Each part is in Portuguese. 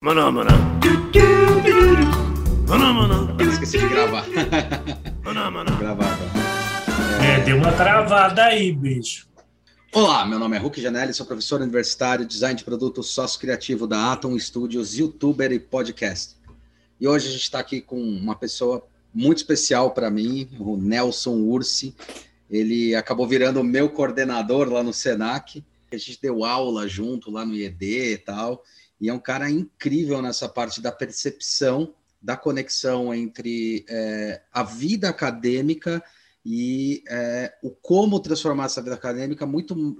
Mano. Eu esqueci de gravar. Gravava. Deu uma travada aí, bicho. Olá, meu nome é Hulk Janelli, sou professor universitário, design de produto, sócio criativo da Atom Studios, youtuber e podcast. E hoje a gente está aqui com uma pessoa muito especial para mim, o Nelson Ursi. Ele acabou virando o meu coordenador lá no Senac. A gente deu aula junto lá no IED e tal. E é um cara incrível nessa parte da percepção, da conexão entre a vida acadêmica e o como transformar essa vida acadêmica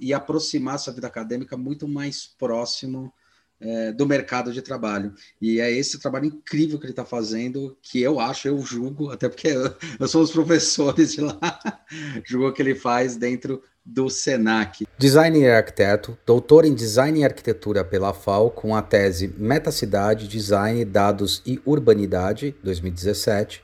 e aproximar essa vida acadêmica muito mais próximo do mercado de trabalho. E é esse trabalho incrível que ele está fazendo, que eu julgo, até porque nós somos professores de lá, julgo que ele faz dentro do Senac. Designer e arquiteto, doutor em design e arquitetura pela FAU, com a tese Metacidade, Design, Dados e Urbanidade, 2017,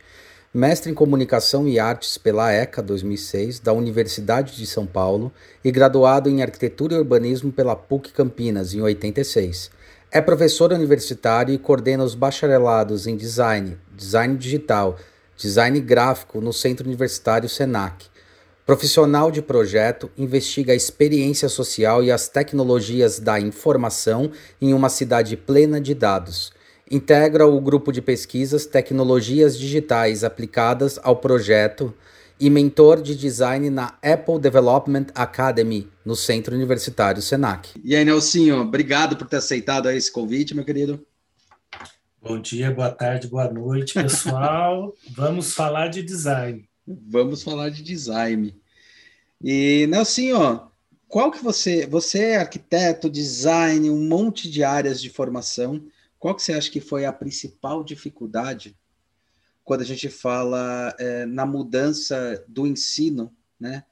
mestre em comunicação e artes pela ECA, 2006, da Universidade de São Paulo, e graduado em arquitetura e urbanismo pela PUC Campinas, em 86. É professor universitário e coordena os bacharelados em design, design digital, design gráfico no Centro Universitário Senac. Profissional de projeto, investiga a experiência social e as tecnologias da informação em uma cidade plena de dados. Integra o grupo de pesquisas Tecnologias Digitais Aplicadas ao Projeto e mentor de design na Apple Development Academy, no Centro Universitário Senac. E aí, Nelsinho, obrigado por ter aceitado esse convite, meu querido. Bom dia, boa tarde, boa noite, pessoal. Vamos falar de design. Vamos falar de design. E, Nelsinho, qual que você é arquiteto, design, um monte de áreas de formação, qual que você acha que foi a principal dificuldade quando a gente fala na mudança do ensino, né,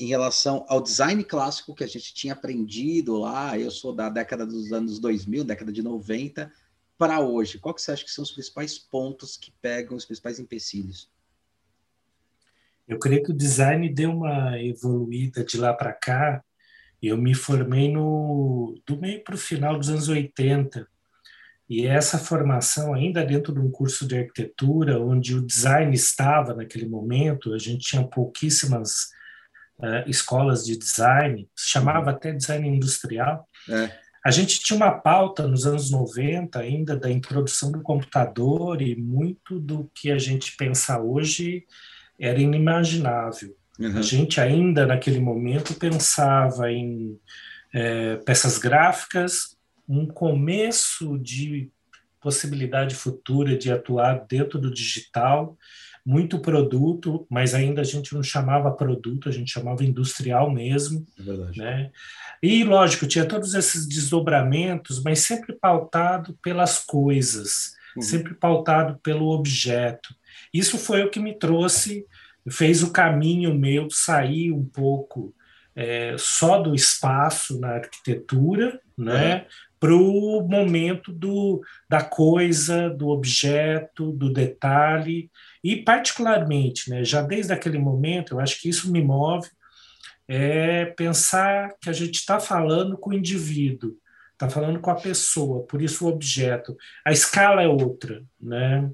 em relação ao design clássico que a gente tinha aprendido lá, eu sou da década dos anos 2000, década de 90, para hoje? Qual que você acha que são os principais pontos que pegam, os principais empecilhos? Eu creio que o design deu uma evoluída de lá para cá. Eu me formei do meio para o final dos anos 80. E essa formação, ainda dentro de um curso de arquitetura, onde o design estava naquele momento, a gente tinha pouquíssimas escolas de design, se chamava até design industrial. A gente tinha uma pauta nos anos 90 ainda da introdução do computador e muito do que a gente pensa hoje era inimaginável. Uhum. A gente ainda, naquele momento, pensava em peças gráficas, um começo de possibilidade futura de atuar dentro do digital, muito produto, mas ainda a gente não chamava produto, a gente chamava industrial mesmo. É verdade. Né? E, lógico, tinha todos esses desdobramentos, mas sempre pautado pelas coisas, uhum, sempre pautado pelo objeto. Isso foi o que me trouxe, fez o caminho meu sair um pouco só do espaço na arquitetura, né, para o momento da coisa, do objeto, do detalhe. E, particularmente, né, já desde aquele momento, eu acho que isso me move, pensar que a gente está falando com o indivíduo, está falando com a pessoa, por isso o objeto. A escala é outra, né?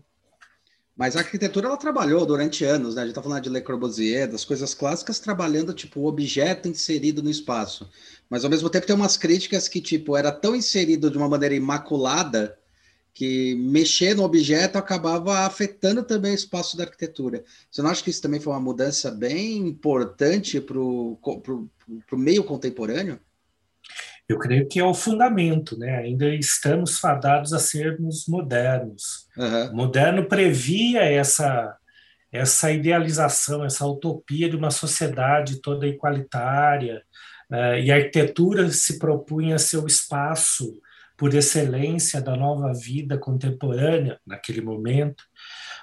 Mas a arquitetura, ela trabalhou durante anos, né? A gente está falando de Le Corbusier, das coisas clássicas, trabalhando, tipo, o objeto inserido no espaço. Mas, ao mesmo tempo, tem umas críticas que, tipo, era tão inserido de uma maneira imaculada que mexer no objeto acabava afetando também o espaço da arquitetura. Você não acha que isso também foi uma mudança bem importante para o meio contemporâneo? Eu creio que é o fundamento, né? Ainda estamos fadados a sermos modernos. Uhum. Moderno previa essa idealização, essa utopia de uma sociedade toda igualitária, e a arquitetura se propunha a ser o espaço por excelência da nova vida contemporânea naquele momento.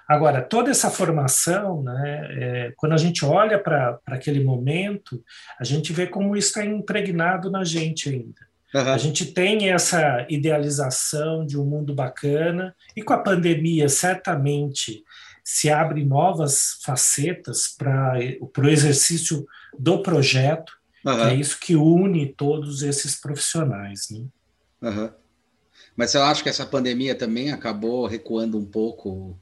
Agora, toda essa formação, né, quando a gente olha para aquele momento, a gente vê como isso está impregnado na gente ainda. Uhum. A gente tem essa idealização de um mundo bacana, e com a pandemia, certamente, se abrem novas facetas para o exercício do projeto, uhum, que é isso que une todos esses profissionais, né? Uhum. Mas eu acho que essa pandemia também acabou recuando um pouco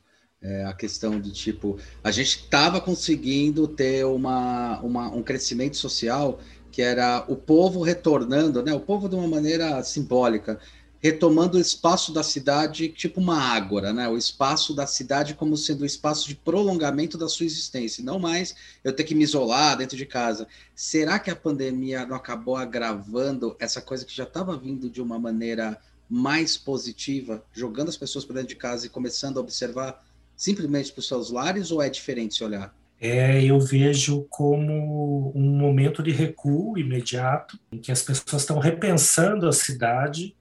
a questão de, tipo, a gente estava conseguindo ter um crescimento social que era o povo retornando, né? O povo de uma maneira simbólica, retomando o espaço da cidade, tipo uma ágora, né? O espaço da cidade como sendo o espaço de prolongamento da sua existência, não mais eu ter que me isolar dentro de casa. Será que a pandemia não acabou agravando essa coisa que já estava vindo de uma maneira mais positiva, jogando as pessoas para dentro de casa e começando a observar simplesmente para os seus lares, ou é diferente esse olhar? Eu vejo como um momento de recuo imediato, em que as pessoas estão repensando a cidade.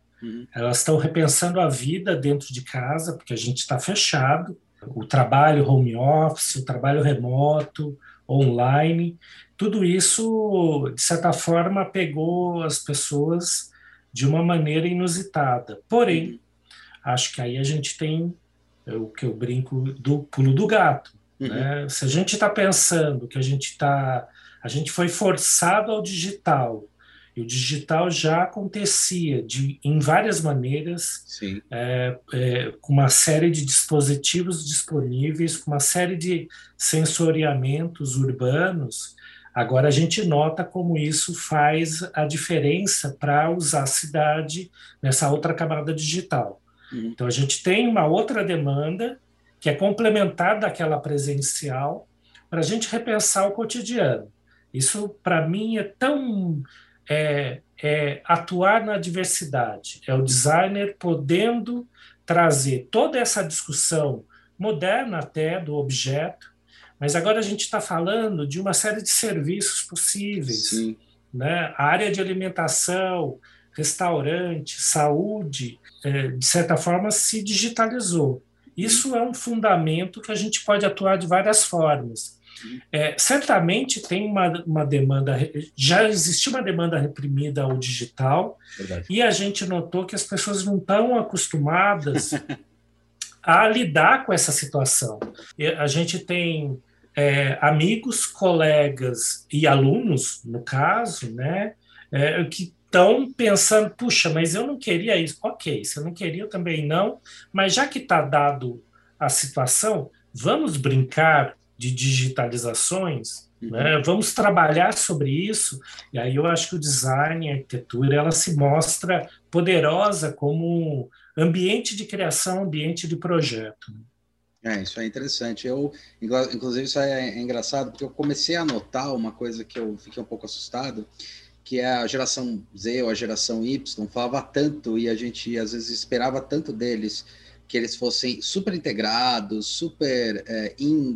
Elas estão repensando a vida dentro de casa, porque a gente está fechado. O trabalho home office, o trabalho remoto, online, tudo isso, de certa forma, pegou as pessoas de uma maneira inusitada. Porém, acho que aí a gente tem o que eu brinco do pulo do gato. Né? Se a gente está pensando que a gente foi forçado ao digital, e o digital já acontecia em várias maneiras, com uma série de dispositivos disponíveis, com uma série de sensoriamentos urbanos. Agora a gente nota como isso faz a diferença para usar a cidade nessa outra camada digital. Então a gente tem uma outra demanda que é complementar daquela presencial para a gente repensar o cotidiano. Isso, para mim, é tão... É atuar na diversidade, é o designer podendo trazer toda essa discussão moderna até do objeto, mas agora a gente está falando de uma série de serviços possíveis, né? A área de alimentação, restaurante, saúde, de certa forma se digitalizou. Isso é um fundamento que a gente pode atuar de várias formas. Certamente tem uma demanda, já existia uma demanda reprimida ao digital. Verdade. E a gente notou que as pessoas não estão acostumadas a lidar com essa situação. A gente tem amigos, colegas e alunos, no caso, né, que estão pensando, puxa, mas eu não queria isso. Ok, se eu não queria, eu também não, mas já que está dado a situação, vamos brincar de digitalizações, né? Vamos trabalhar sobre isso, e aí eu acho que o design, a arquitetura, ela se mostra poderosa como ambiente de criação, ambiente de projeto. Isso é interessante. Eu, inclusive, isso é engraçado, porque eu comecei a notar uma coisa que eu fiquei um pouco assustado, que é a geração Z ou a geração Y falava tanto, e a gente, às vezes, esperava tanto deles, que eles fossem super integrados, super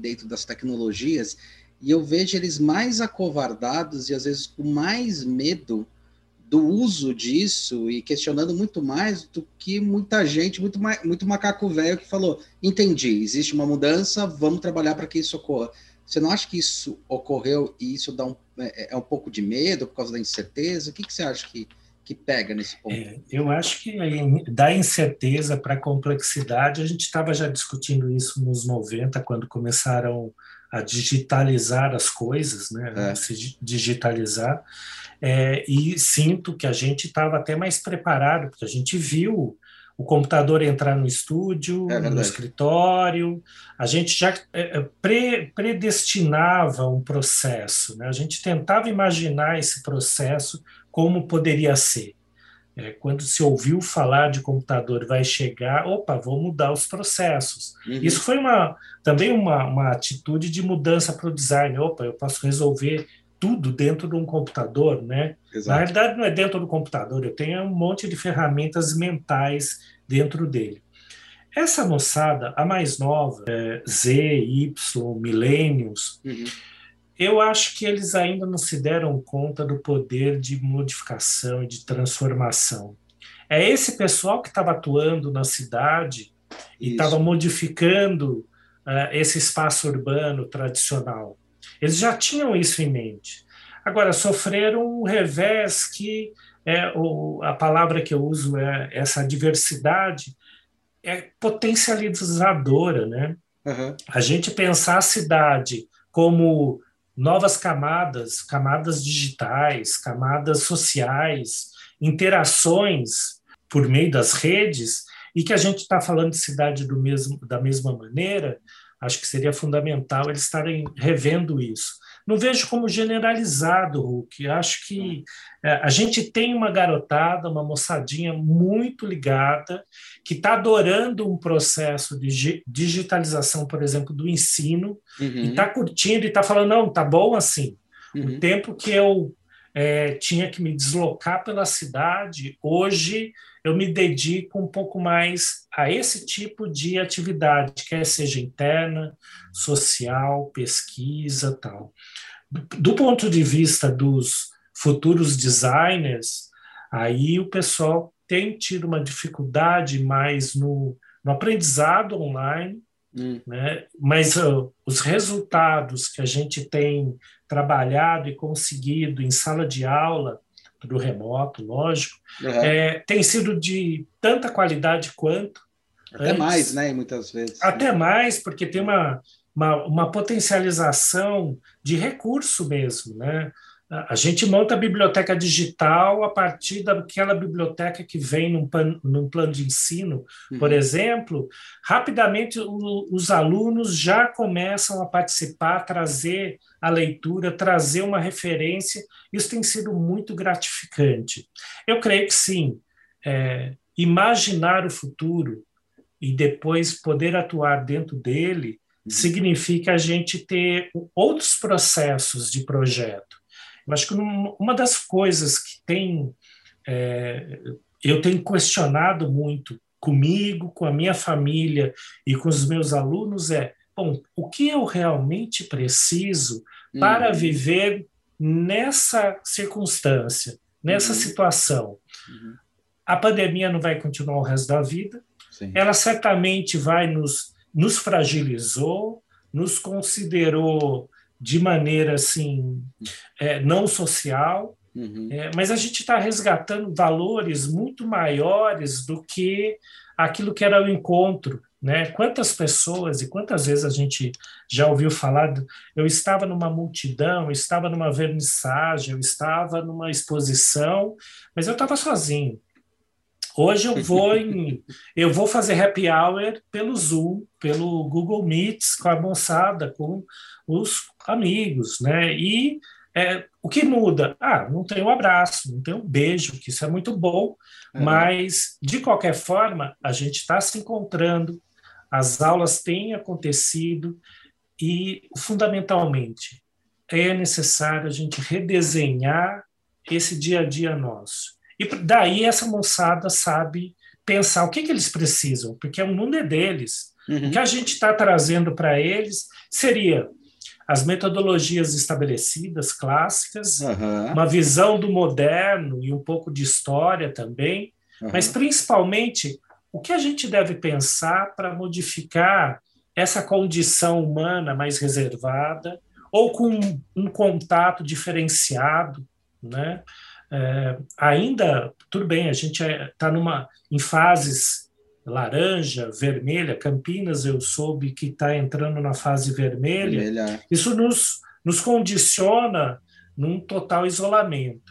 dentro das tecnologias, e eu vejo eles mais acovardados e, às vezes, com mais medo do uso disso e questionando muito mais do que muita gente, muito macaco velho que falou, entendi, existe uma mudança, vamos trabalhar para que isso ocorra. Você não acha que isso ocorreu e isso dá um pouco de medo por causa da incerteza? O que você acha que pega nesse ponto? Eu acho que da incerteza para a complexidade, a gente estava já discutindo isso nos 90, quando começaram a digitalizar as coisas, né? A se digitalizar, e sinto que a gente estava até mais preparado, porque a gente viu o computador entrar no estúdio, no escritório, a gente já predestinava um processo, né? A gente tentava imaginar esse processo como poderia ser. Quando se ouviu falar de computador vai chegar, opa, vou mudar os processos. Isso foi também uma atitude de mudança para o design. Opa, eu posso resolver tudo dentro de um computador, né? Exato. Na realidade, não é dentro do computador, eu tenho um monte de ferramentas mentais dentro dele. Essa moçada, a mais nova, Z, Y, millennials, eu acho que eles ainda não se deram conta do poder de modificação e de transformação. É esse pessoal que estava atuando na cidade e estava modificando esse espaço urbano tradicional. Eles já tinham isso em mente. Agora, sofreram um revés que, a palavra que eu uso é essa diversidade, é potencializadora, né? A gente pensar a cidade como novas camadas, camadas digitais, camadas sociais, interações. por meio das redes, e que a gente está falando de cidade da mesma maneira, acho que seria fundamental eles estarem revendo isso. Não vejo como generalizado, Hulk. Acho que a gente tem uma garotada, uma moçadinha muito ligada, que está adorando um processo de digitalização, por exemplo, do ensino, e está curtindo e está falando, não, tá bom assim. O tempo que eu tinha que me deslocar pela cidade, hoje eu me dedico um pouco mais a esse tipo de atividade, quer seja interna, social, pesquisa, tal. Do ponto de vista dos futuros designers, aí o pessoal tem tido uma dificuldade mais no aprendizado online, né? Mas os resultados que a gente tem trabalhado e conseguido em sala de aula, do remoto, lógico, tem sido de tanta qualidade quanto. Até antes. Mais, né? Muitas vezes. Até mais, porque tem uma potencialização de recurso mesmo, né? A gente monta a biblioteca digital a partir daquela biblioteca que vem num plano de ensino, por exemplo. Rapidamente, os alunos já começam a participar, a trazer a leitura, trazer uma referência. Isso tem sido muito gratificante. Eu creio que sim. Imaginar o futuro e depois poder atuar dentro dele significa a gente ter outros processos de projeto. Acho que uma das coisas que eu tenho questionado muito comigo, com a minha família e com os meus alunos o que eu realmente preciso para viver nessa circunstância, nessa situação? A pandemia não vai continuar o resto da vida, sim. Ela certamente vai nos fragilizou, nos considerou de maneira assim, não social, mas a gente está resgatando valores muito maiores do que aquilo que era o encontro, né? Quantas pessoas e quantas vezes a gente já ouviu falar, eu estava numa multidão, eu estava numa vernissagem, eu estava numa exposição, mas eu estava sozinho. Hoje eu vou fazer happy hour pelo Zoom, pelo Google Meets, com a moçada, com os amigos, né? E o que muda? Não tem um abraço, não tem um beijo, que isso é muito bom, mas, de qualquer forma, a gente está se encontrando, as aulas têm acontecido e, fundamentalmente, é necessário a gente redesenhar esse dia a dia nosso. E daí essa moçada sabe pensar o que eles precisam, porque o mundo é deles. O que a gente está trazendo para eles seria as metodologias estabelecidas, clássicas, uma visão do moderno e um pouco de história também, mas principalmente o que a gente deve pensar para modificar essa condição humana mais reservada ou com um contato diferenciado, né? Ainda, tudo bem, a gente está em fases laranja, vermelha, Campinas eu soube que está entrando na fase vermelha. Isso nos condiciona num total isolamento,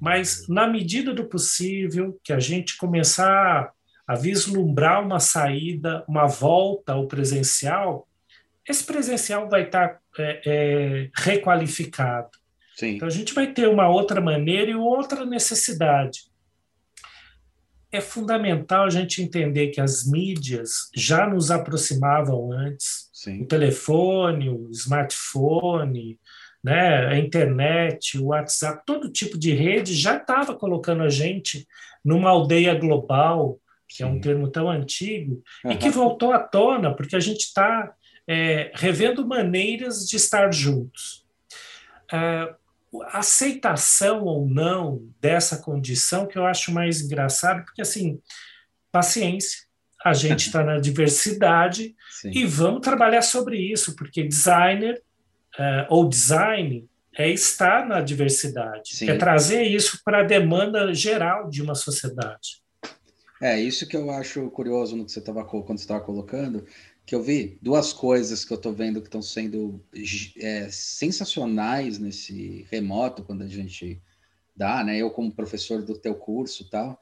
mas na medida do possível que a gente começar a vislumbrar uma saída, uma volta ao presencial, esse presencial vai estar requalificado. Sim. Então, a gente vai ter uma outra maneira e outra necessidade. É fundamental a gente entender que as mídias já nos aproximavam antes. Sim. O telefone, o smartphone, né, a internet, o WhatsApp, todo tipo de rede já estava colocando a gente numa aldeia global, que é um termo tão antigo, e que voltou à tona, porque a gente está revendo maneiras de estar juntos. A aceitação ou não dessa condição, que eu acho mais engraçado, porque, assim, paciência, a gente está na diversidade, sim. E vamos trabalhar sobre isso, porque design é estar na diversidade, sim. É trazer isso para a demanda geral de uma sociedade. Isso que eu acho curioso no que você estava colocando, que eu vi duas coisas que eu estou vendo que estão sendo sensacionais nesse remoto, quando a gente dá, né? Eu como professor do teu curso e tal,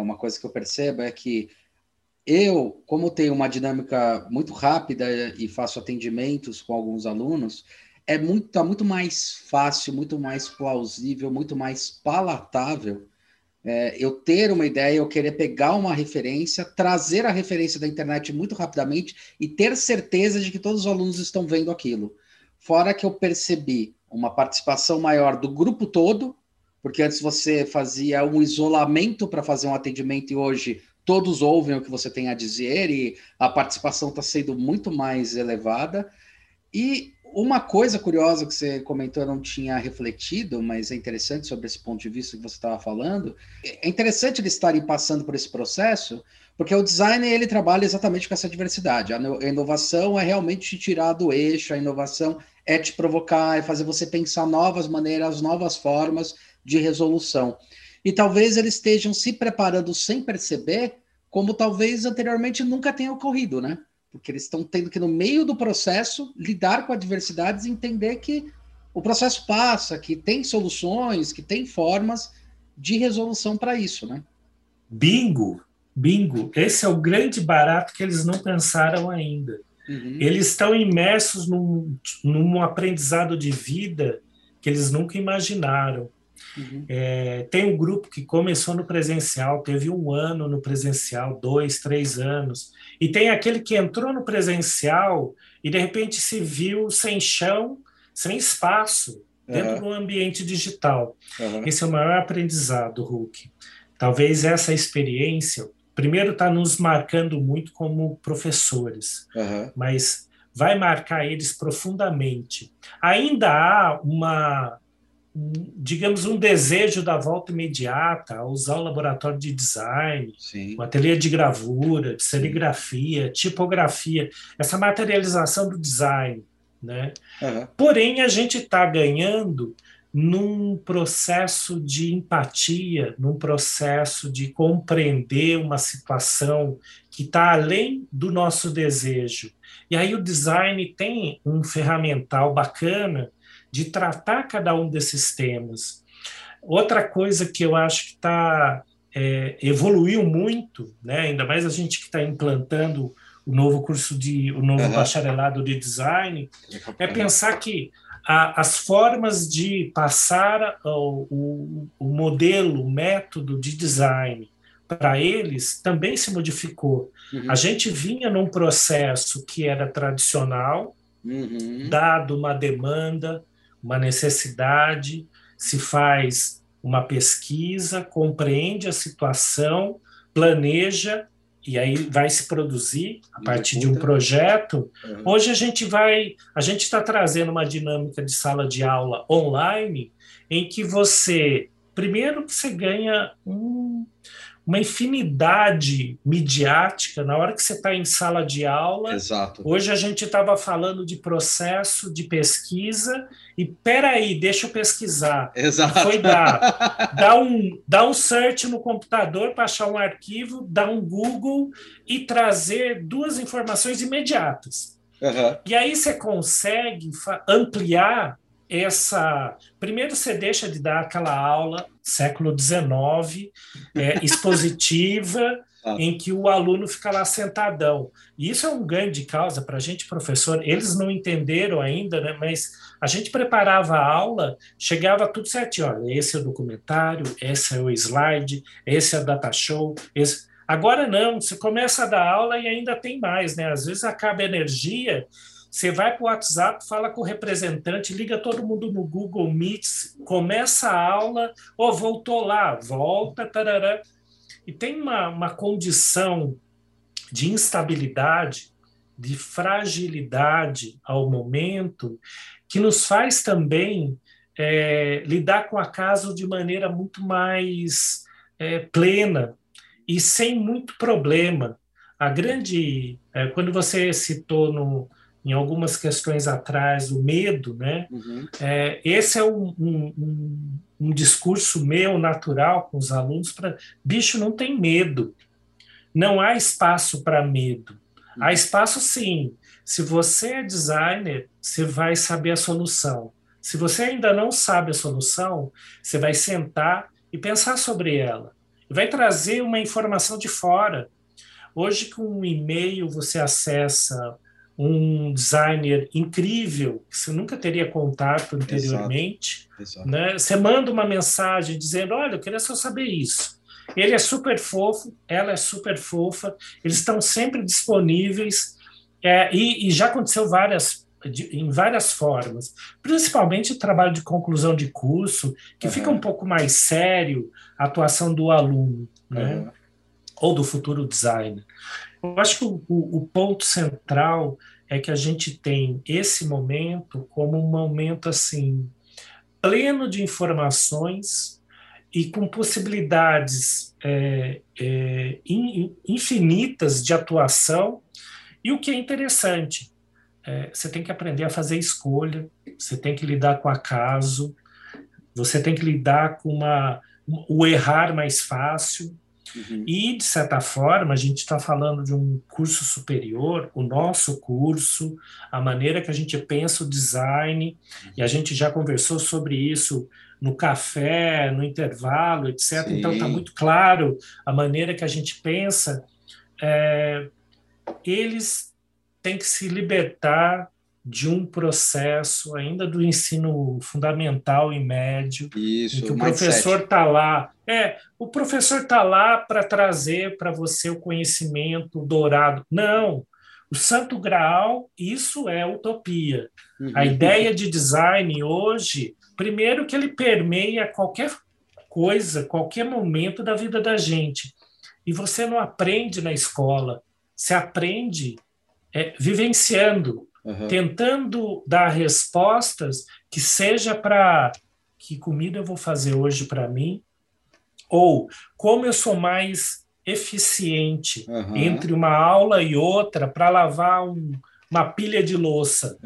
Uma coisa que eu percebo é que eu, como tenho uma dinâmica muito rápida e faço atendimentos com alguns alunos, tá muito mais fácil, muito mais plausível, muito mais palatável eu ter uma ideia, eu querer pegar uma referência, trazer a referência da internet muito rapidamente e ter certeza de que todos os alunos estão vendo aquilo. Fora que eu percebi uma participação maior do grupo todo, porque antes você fazia um isolamento para fazer um atendimento e hoje todos ouvem o que você tem a dizer e a participação está sendo muito mais elevada. E uma coisa curiosa que você comentou, eu não tinha refletido, mas é interessante sobre esse ponto de vista que você estava falando. É interessante eles estarem passando por esse processo, porque o design ele trabalha exatamente com essa diversidade. A inovação é realmente te tirar do eixo, a inovação é te provocar, é fazer você pensar novas maneiras, novas formas de resolução. E talvez eles estejam se preparando sem perceber, como talvez anteriormente nunca tenha ocorrido, né? Porque eles estão tendo que, no meio do processo, lidar com adversidades e entender que o processo passa, que tem soluções, que tem formas de resolução para isso, né? Bingo! Bingo! Esse é o grande barato que eles não pensaram ainda. Uhum. Eles estão imersos num aprendizado de vida que eles nunca imaginaram. Uhum. Tem um grupo que começou no presencial, teve um ano no presencial, 2, 3 anos, e tem aquele que entrou no presencial e de repente se viu sem chão, sem espaço, dentro de um ambiente digital. Uhum. Esse é o maior aprendizado, Hulk. Talvez essa experiência, primeiro, está nos marcando muito como professores, mas vai marcar eles profundamente. Ainda há digamos, um desejo da volta imediata a usar o laboratório de design, o ateliê de gravura, de serigrafia, tipografia, essa materialização do design, né? Porém, a gente está ganhando num processo de empatia, num processo de compreender uma situação que está além do nosso desejo. E aí o design tem um ferramental bacana de tratar cada um desses temas. Outra coisa que eu acho que evoluiu muito, né? Ainda mais a gente que está implantando o novo bacharelado de design, é pensar que as formas de passar o modelo, o método de design para eles também se modificou. Uhum. A gente vinha num processo que era tradicional, dado uma demanda, uma necessidade, se faz uma pesquisa, compreende a situação, planeja, e aí vai se produzir a partir de um projeto. Hoje a gente está trazendo uma dinâmica de sala de aula online, em que primeiro você ganha uma infinidade midiática na hora que você está em sala de aula. Exato. Hoje a gente estava falando de processo de pesquisa e peraí, deixa eu pesquisar. Exato. Foi dá um search no computador para achar um arquivo, dá um Google e trazer 2 informações imediatas. Uhum. E aí você consegue ampliar essa... Primeiro você deixa de dar aquela aula século XIX, expositiva, em que o aluno fica lá sentadão. E isso é um ganho de causa para a gente, professor. Eles não entenderam ainda, né? Mas a gente preparava a aula, chegava tudo certinho. Olha, esse é o documentário, esse é o slide, esse é o data show, esse... Agora não, você começa a dar aula e ainda tem mais, né? Às vezes acaba a energia... Você vai para o WhatsApp, fala com o representante, liga todo mundo no Google Meet, começa a aula, voltou lá, volta, tarará. E tem uma condição de instabilidade, de fragilidade ao momento, que nos faz também lidar com o acaso de maneira muito mais plena e sem muito problema. Quando você citou em algumas questões atrás, o medo, né? Uhum. Esse é um discurso meu, natural, com os alunos, bicho, não tem medo. Não há espaço para medo. Uhum. Há espaço, sim. Se você é designer, você vai saber a solução. Se você ainda não sabe a solução, você vai sentar e pensar sobre ela. vai trazer uma informação de fora. Hoje, com um e-mail, você acessa um designer incrível, que você nunca teria contato anteriormente. Exato. Né? Você manda uma mensagem dizendo, olha, eu queria só saber isso. Ele é super fofo, ela é super fofa, eles estão sempre disponíveis, e já aconteceu em várias formas, principalmente o trabalho de conclusão de curso, que fica um pouco mais sério a atuação do aluno, né? Ou do futuro designer. Eu acho que o ponto central é que a gente tem esse momento como um momento assim, pleno de informações e com possibilidades infinitas de atuação. E o que é interessante, você tem que aprender a fazer escolha, você tem que lidar com acaso, você tem que lidar com o errar mais fácil. Uhum. E, de certa forma, a gente está falando de um curso superior, o nosso curso, a maneira que a gente pensa o design, e a gente já conversou sobre isso no café, no intervalo, etc. Sim. Então, está muito claro a maneira que a gente pensa. Eles têm que se libertar de um processo ainda do ensino fundamental e médio, isso, em que o professor está lá. O professor está lá para trazer para você o conhecimento dourado. Não, o Santo Graal, isso é utopia. Uhum. A ideia de design hoje, primeiro que ele permeia qualquer coisa, qualquer momento da vida da gente. E você não aprende na escola, você aprende vivenciando. Uhum. Tentando dar respostas que seja para que comida eu vou fazer hoje para mim, ou como eu sou mais eficiente entre uma aula e outra para lavar uma pilha de louça.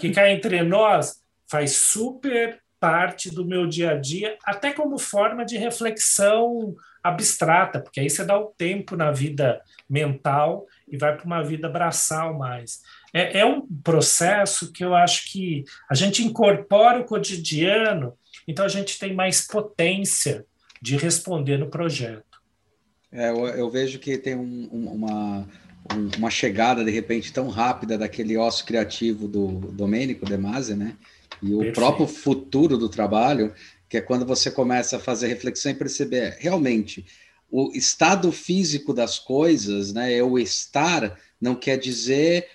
Que cá entre nós faz super parte do meu dia a dia, até como forma de reflexão abstrata, porque aí você dá o tempo na vida mental e vai para uma vida braçal mais. É um processo que eu acho que a gente incorpora o cotidiano, então a gente tem mais potência de responder no projeto. Eu vejo que tem uma chegada, de repente, tão rápida daquele osso criativo do Domênico De Masi, né? E o próprio futuro do trabalho, que é quando você começa a fazer reflexão e perceber, realmente, o estado físico das coisas, né? Eu estar não quer dizer...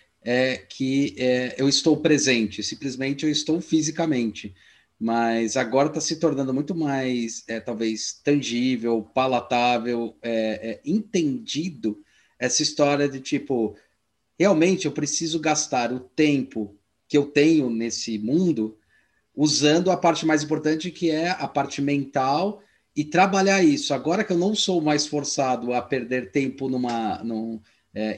que eu estou presente, simplesmente eu estou fisicamente, mas agora está se tornando muito mais, talvez, tangível, palatável, entendido essa história de, tipo, realmente eu preciso gastar o tempo que eu tenho nesse mundo usando a parte mais importante, que é a parte mental, e trabalhar isso. Agora que eu não sou mais forçado a perder tempo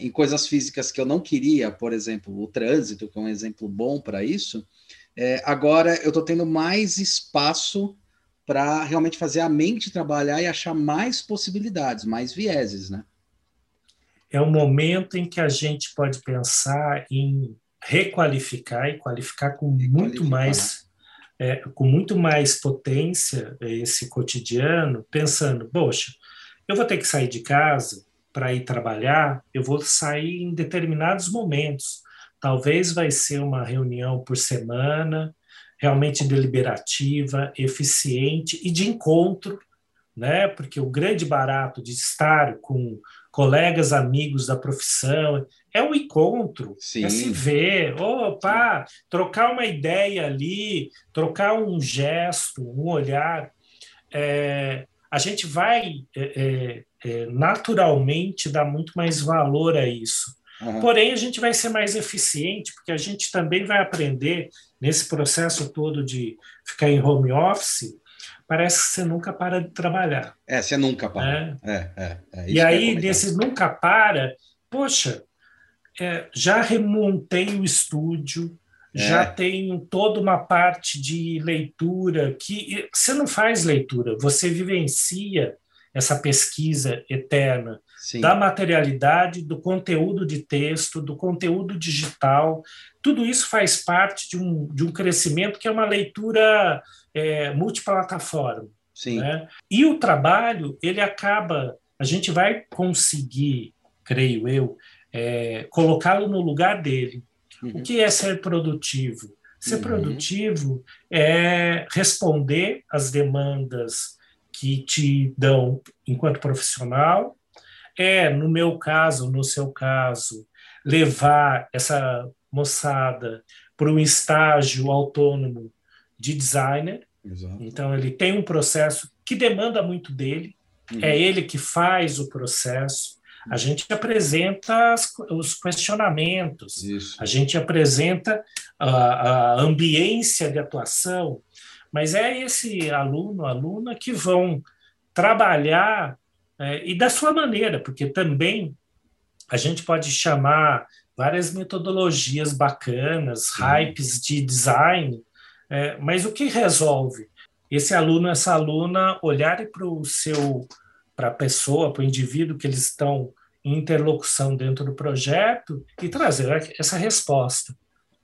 em coisas físicas que eu não queria, por exemplo, o trânsito, que é um exemplo bom para isso, agora eu estou tendo mais espaço para realmente fazer a mente trabalhar e achar mais possibilidades, mais vieses, né? É um momento em que a gente pode pensar em requalificar e qualificar com muito mais potência esse cotidiano, pensando, poxa, eu vou ter que sair de casa para ir trabalhar, eu vou sair em determinados momentos. Talvez vai ser uma reunião por semana, realmente deliberativa, eficiente e de encontro, né? Porque o grande barato de estar com colegas, amigos da profissão, é o encontro, é se ver, trocar uma ideia ali, trocar um gesto, um olhar. A gente vai... naturalmente dá muito mais valor a isso. Porém, a gente vai ser mais eficiente, porque a gente também vai aprender, nesse processo todo de ficar em home office, parece que você nunca para de trabalhar. Você nunca para. E aí, nesse nunca para, poxa, já remontei o estúdio, já tenho toda uma parte de leitura, que você não faz leitura, você vivencia essa pesquisa eterna da materialidade, do conteúdo de texto, do conteúdo digital. Tudo isso faz parte de um crescimento que é uma leitura multiplataforma. Sim. Né? E o trabalho, ele acaba... A gente vai conseguir, creio eu, colocá-lo no lugar dele. Uhum. O que é ser produtivo? Ser produtivo é responder às demandas que te dão enquanto profissional, no meu caso, no seu caso, levar essa moçada para um estágio autônomo de designer. Exato. Então, ele tem um processo que demanda muito dele, é ele que faz o processo, a gente apresenta os questionamentos, isso. A gente apresenta a ambiência de atuação, mas é esse aluno, aluna que vão trabalhar e da sua maneira, porque também a gente pode chamar várias metodologias bacanas, hypes de design, mas o que resolve? Esse aluno, essa aluna olharem para a pessoa, para o indivíduo que eles estão em interlocução dentro do projeto e trazer essa resposta.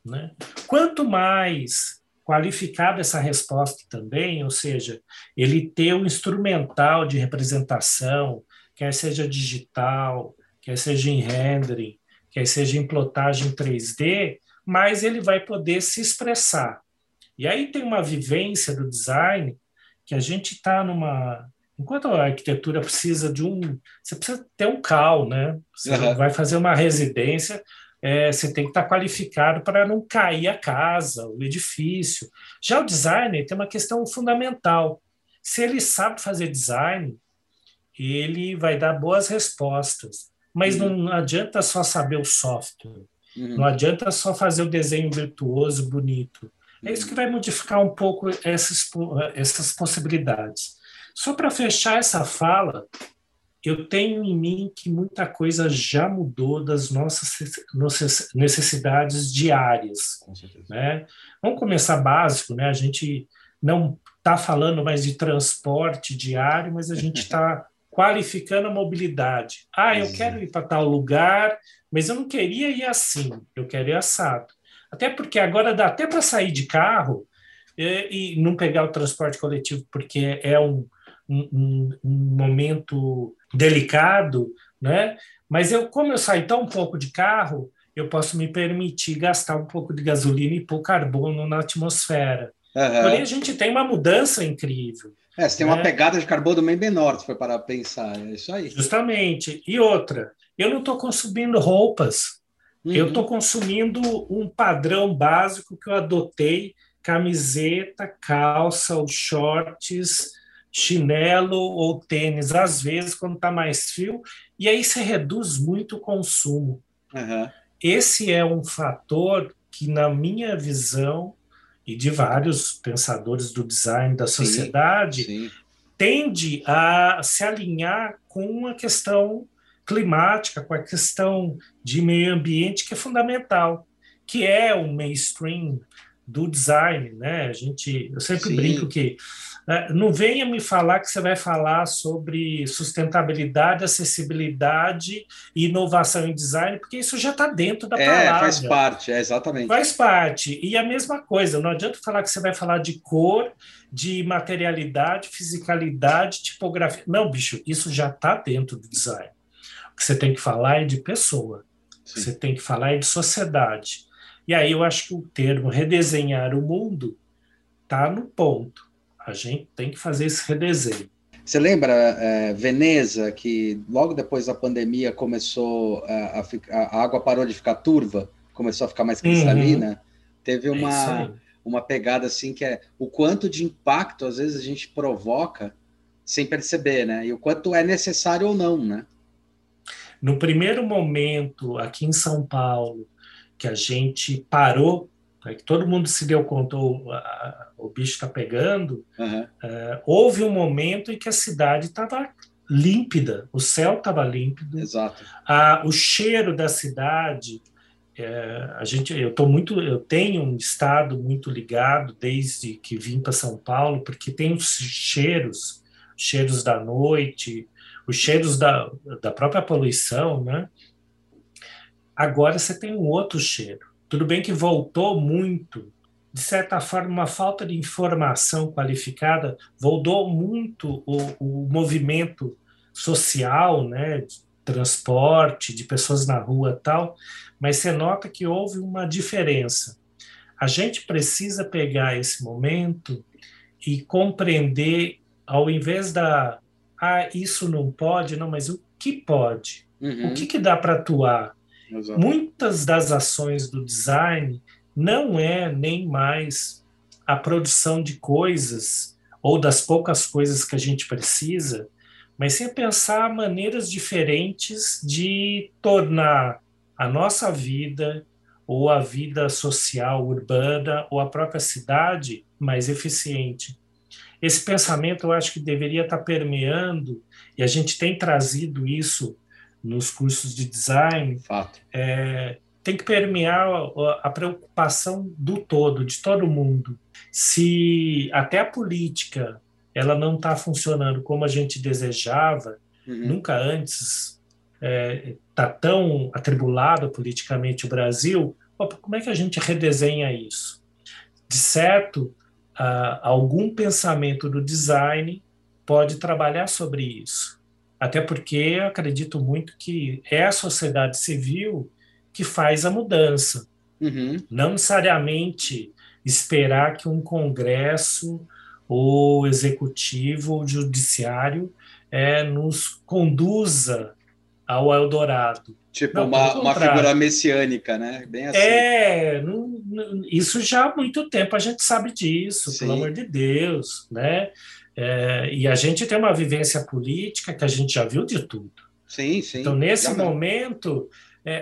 Né? Quanto mais qualificada essa resposta também, ou seja, ele ter um instrumental de representação, quer seja digital, quer seja em rendering, quer seja em plotagem 3D, mais ele vai poder se expressar. E aí tem uma vivência do design que a gente está numa... Enquanto a arquitetura precisa de um... Você precisa ter um cal, né? Você vai fazer uma residência, você tem que estar qualificado para não cair a casa, o edifício. Já o designer tem uma questão fundamental. Se ele sabe fazer design, ele vai dar boas respostas. Mas não adianta só saber o software. Não adianta só fazer o desenho virtuoso, bonito. É isso que vai modificar um pouco essas possibilidades. Só para fechar essa fala, eu tenho em mim que muita coisa já mudou das nossas necessidades diárias. Com certeza. Né? Vamos começar básico, né? A gente não está falando mais de transporte diário, mas a gente está qualificando a mobilidade. Ah, eu quero ir para tal lugar, mas eu não queria ir assim, eu quero ir assado. Até porque agora dá até para sair de carro e não pegar o transporte coletivo, porque é um momento delicado, né? Mas como eu saio tão pouco de carro, eu posso me permitir gastar um pouco de gasolina e pôr carbono na atmosfera. Porém, a gente tem uma mudança incrível. Você tem uma pegada de carbono bem menor, se for para pensar. É isso aí. Justamente. E outra, eu não estou consumindo roupas. Eu estou consumindo um padrão básico que eu adotei, camiseta, calça, ou shorts, chinelo ou tênis, às vezes, quando está mais frio, e aí você reduz muito o consumo. Esse é um fator que, na minha visão, e de vários pensadores do design da sociedade, sim. tende a se alinhar com uma questão climática, com a questão de meio ambiente, que é fundamental, que é o mainstream do design, né? Eu sempre brinco que não venha me falar que você vai falar sobre sustentabilidade, acessibilidade e inovação em design, porque isso já está dentro da palavra. Faz parte, exatamente. Faz parte. E a mesma coisa, não adianta falar que você vai falar de cor, de materialidade, fisicalidade, tipografia. Não, bicho, isso já está dentro do design. O que você tem que falar é de pessoa, sim. Você tem que falar é de sociedade. E aí eu acho que o termo redesenhar o mundo está no ponto. A gente tem que fazer esse redesenho. Você lembra Veneza, que logo depois da pandemia começou a água parou de ficar turva, começou a ficar mais cristalina? Teve uma pegada assim que é o quanto de impacto às vezes a gente provoca sem perceber, né? E o quanto é necessário ou não, né? No primeiro momento, aqui em São Paulo, que a gente parou, que todo mundo se deu conta, o bicho está pegando, houve um momento em que a cidade estava límpida, o céu estava límpido, exato. O cheiro da cidade, eu tenho um estado muito ligado desde que vim para São Paulo, porque tem os cheiros da noite, os cheiros da própria poluição, né? Agora você tem um outro cheiro. Tudo bem que voltou muito de certa forma, uma falta de informação qualificada voltou muito o movimento social, né, de transporte, de pessoas na rua e tal, mas você nota que houve uma diferença. A gente precisa pegar esse momento e compreender, ao invés da, isso não pode, não, mas o que pode? Uhum. O que, que dá para atuar? Exato. Muitas das ações do design não é nem mais a produção de coisas ou das poucas coisas que a gente precisa, mas sim pensar maneiras diferentes de tornar a nossa vida ou a vida social, urbana, ou a própria cidade mais eficiente. Esse pensamento eu acho que deveria estar permeando, e a gente tem trazido isso nos cursos de design, fato. Tem que permear a preocupação do todo, de todo mundo. Se até a política ela não está funcionando como a gente desejava, uhum. Nunca antes está tão atribulado politicamente o Brasil, como é que a gente redesenha isso? De certo, algum pensamento do design pode trabalhar sobre isso. Até porque eu acredito muito que é a sociedade civil que faz a mudança. Uhum. Não necessariamente esperar que um congresso ou executivo ou judiciário nos conduza ao Eldorado. Tipo, não, uma figura messiânica, né? Bem assim. Isso já há muito tempo a gente sabe disso, sim. Pelo amor de Deus, né? E a gente tem uma vivência política que a gente já viu de tudo. Sim, sim. Então, nesse momento...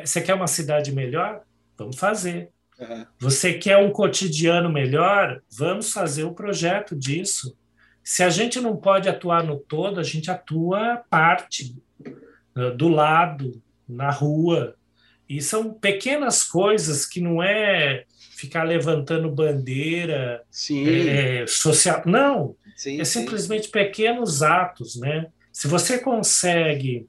Você quer uma cidade melhor? Vamos fazer. Uhum. Você quer um cotidiano melhor? Vamos fazer um projeto disso. Se a gente não pode atuar no todo, a gente atua parte, do lado, na rua. E são pequenas coisas que não é ficar levantando bandeira, sim. Social. Não, sim, é simplesmente sim. Pequenos atos, né? Se você consegue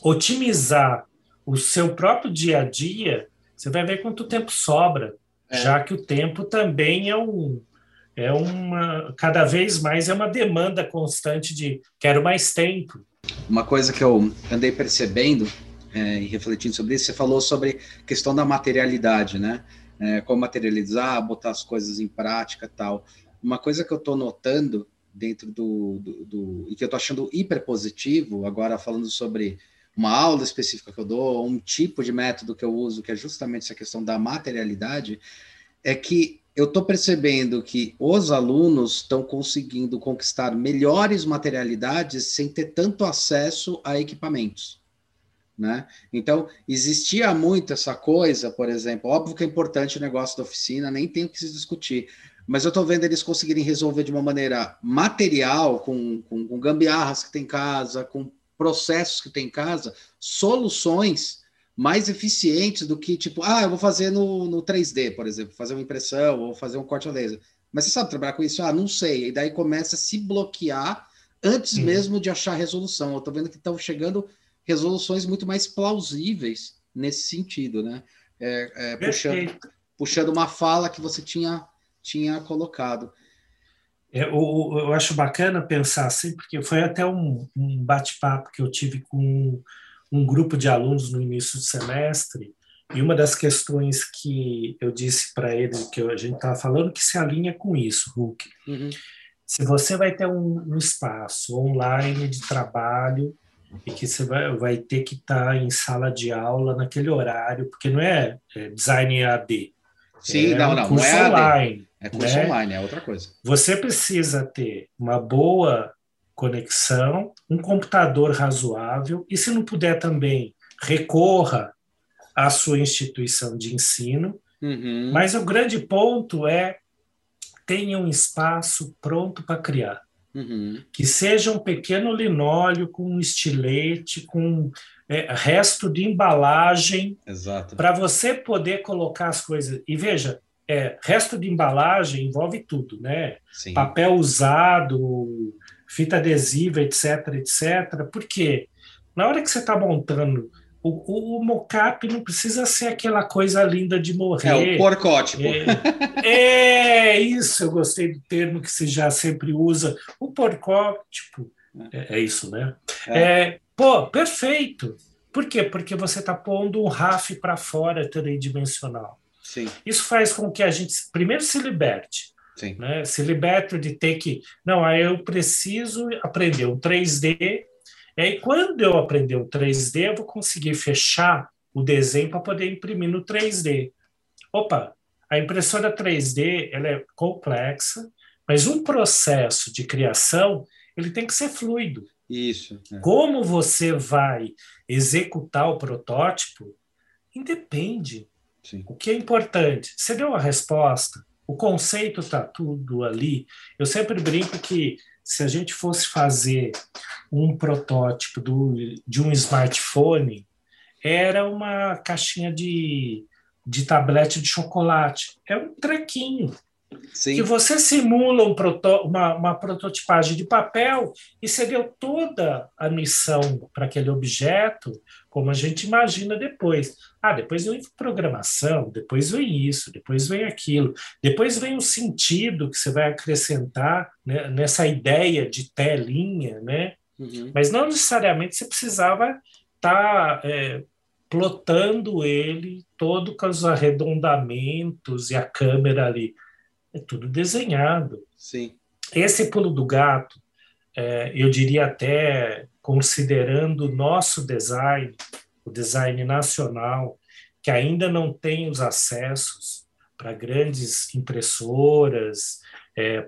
otimizar o seu próprio dia a dia, você vai ver quanto tempo sobra, já que o tempo também é uma... Cada vez mais é uma demanda constante de quero mais tempo. Uma coisa que eu andei percebendo e refletindo sobre isso, você falou sobre a questão da materialidade, né? Como materializar, botar as coisas em prática e tal. Uma coisa que eu estou notando dentro e que eu estou achando hiper positivo, agora falando sobre... uma aula específica que eu dou, um tipo de método que eu uso, que é justamente essa questão da materialidade, é que eu estou percebendo que os alunos estão conseguindo conquistar melhores materialidades sem ter tanto acesso a equipamentos, né? Então, existia muito essa coisa, por exemplo, óbvio que é importante o negócio da oficina, nem tem o que se discutir, mas eu estou vendo eles conseguirem resolver de uma maneira material, com gambiarras que tem em casa, com processos que tem em casa, soluções mais eficientes do que, tipo, eu vou fazer no 3D, por exemplo, fazer uma impressão ou fazer um corte a laser. Mas você sabe trabalhar com isso? Não sei. E daí começa a se bloquear antes mesmo de achar resolução. Eu tô vendo que estão chegando resoluções muito mais plausíveis nesse sentido, né? Puxando uma fala que você tinha colocado. Eu acho bacana pensar assim, porque foi até um bate-papo que eu tive com um grupo de alunos no início do semestre, e uma das questões que eu disse para eles, que a gente estava falando, que se alinha com isso, Hulk. Uhum. Se você vai ter um espaço online de trabalho e que você vai ter que estar em sala de aula naquele horário, porque não é design EAD. Sim, não é AD. Online. É curso online, é outra coisa. Você precisa ter uma boa conexão, um computador razoável, e se não puder também, recorra à sua instituição de ensino. Uhum. Mas o grande ponto tenha um espaço pronto para criar. Uhum. Que seja um pequeno linóleo com um estilete, com resto de embalagem, para você poder colocar as coisas. E veja... resto de embalagem envolve tudo, né? Sim. Papel usado, fita adesiva, etc, etc. Por quê? Na hora que você está montando O mocap não precisa ser aquela coisa linda de morrer. É o porcótipo. É isso, eu gostei do termo que você já sempre usa. O porcótipo, é isso, né? Pô, perfeito. Por quê? Porque você está pondo um RAF para fora tridimensional. Sim. Isso faz com que a gente primeiro se liberte. Sim. Né? Se liberta de ter que... Não, aí eu preciso aprender um 3D. E aí, quando eu aprender um 3D, eu vou conseguir fechar o desenho para poder imprimir no 3D. Opa, a impressora 3D ela é complexa, mas um processo de criação ele tem que ser fluido. Isso. É. Como você vai executar o protótipo, independe. Sim. O que é importante? Você deu a resposta, o conceito está tudo ali. Eu sempre brinco que se a gente fosse fazer um protótipo de um smartphone, era uma caixinha de tablete de chocolate. É um trequinho. Sim. Que você simula uma prototipagem de papel e você deu toda a missão para aquele objeto, como a gente imagina depois. Ah, depois vem programação, depois vem isso, depois vem aquilo, depois vem o sentido que você vai acrescentar, né, nessa ideia de telinha, né? Uhum. Mas não necessariamente você precisava estar... plotando ele todo com os arredondamentos e a câmera ali. É tudo desenhado. Sim. Esse pulo do gato, eu diria até considerando o nosso design, o design nacional, que ainda não tem os acessos para grandes impressoras,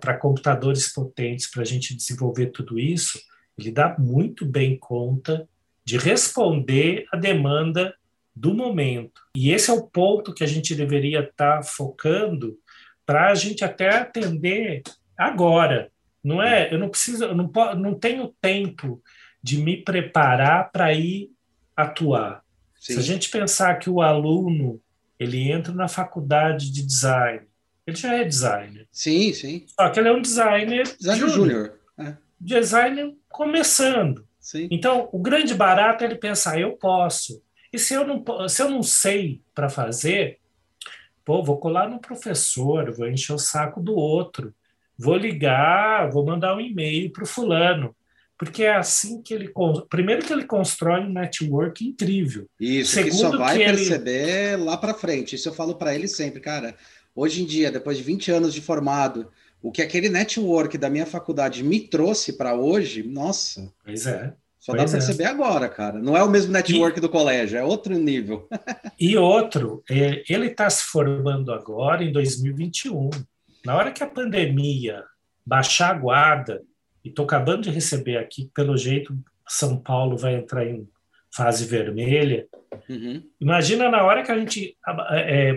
para computadores potentes, para a gente desenvolver tudo isso, ele dá muito bem conta de responder à demanda do momento. E esse é o ponto que a gente deveria estar focando para a gente até atender agora, não é? Eu não preciso, não tenho tempo de me preparar para ir atuar. Sim. Se a gente pensar que o aluno ele entra na faculdade de design, ele já é designer. Sim, sim. Só que ele é um designer júnior. É. Designer começando. Sim. Então, o grande barato é ele pensar, eu posso. E se eu não sei para fazer, pô, vou colar no professor, vou encher o saco do outro, vou ligar, vou mandar um e-mail para o fulano. Porque é assim que ele... Primeiro que ele constrói um network incrível. Isso, segundo, que só vai que perceber ele... lá para frente. Isso eu falo para ele sempre, cara. Hoje em dia, depois de 20 anos de formado, o que aquele network da minha faculdade me trouxe para hoje, nossa. Pois é. Só dá para perceber agora, cara. Não é o mesmo network do colégio, é outro nível. E outro, ele está se formando agora em 2021. Na hora que a pandemia baixar a guarda, e estou acabando de receber aqui, pelo jeito, São Paulo vai entrar em fase vermelha. Uhum. Imagina na hora que a gente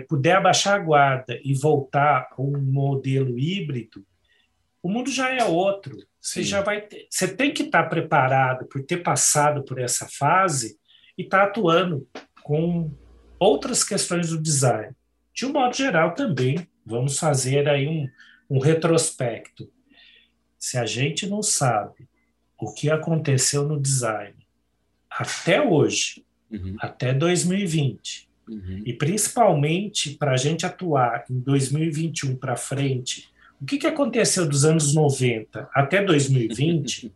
puder abaixar a guarda e voltar a um modelo híbrido, o mundo já é outro. Você já vai ter, você tem que estar preparado por ter passado por essa fase e estar atuando com outras questões do design. De um modo geral também, vamos fazer aí um retrospecto. Se a gente não sabe o que aconteceu no design até hoje, uhum, até 2020, uhum, e principalmente para a gente atuar em 2021 para frente, o que aconteceu dos anos 90 até 2020,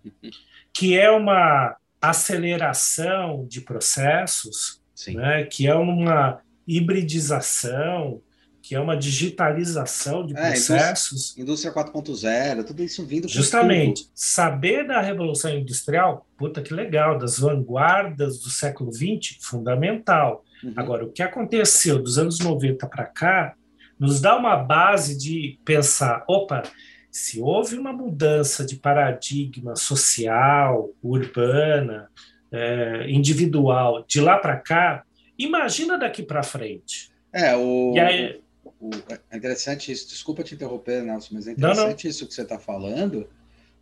que é uma aceleração de processos, né, que é uma hibridização, que é uma digitalização de processos. Indústria 4.0, tudo isso vindo... Justamente. Tudo. Saber da Revolução Industrial, puta que legal, das vanguardas do século XX, fundamental. Uhum. Agora, o que aconteceu dos anos 90 para cá nos dá uma base de pensar, opa, se houve uma mudança de paradigma social, urbana, individual, de lá para cá, imagina daqui para frente. E aí... É interessante isso, desculpa te interromper, Nelson, mas é interessante isso que você está falando,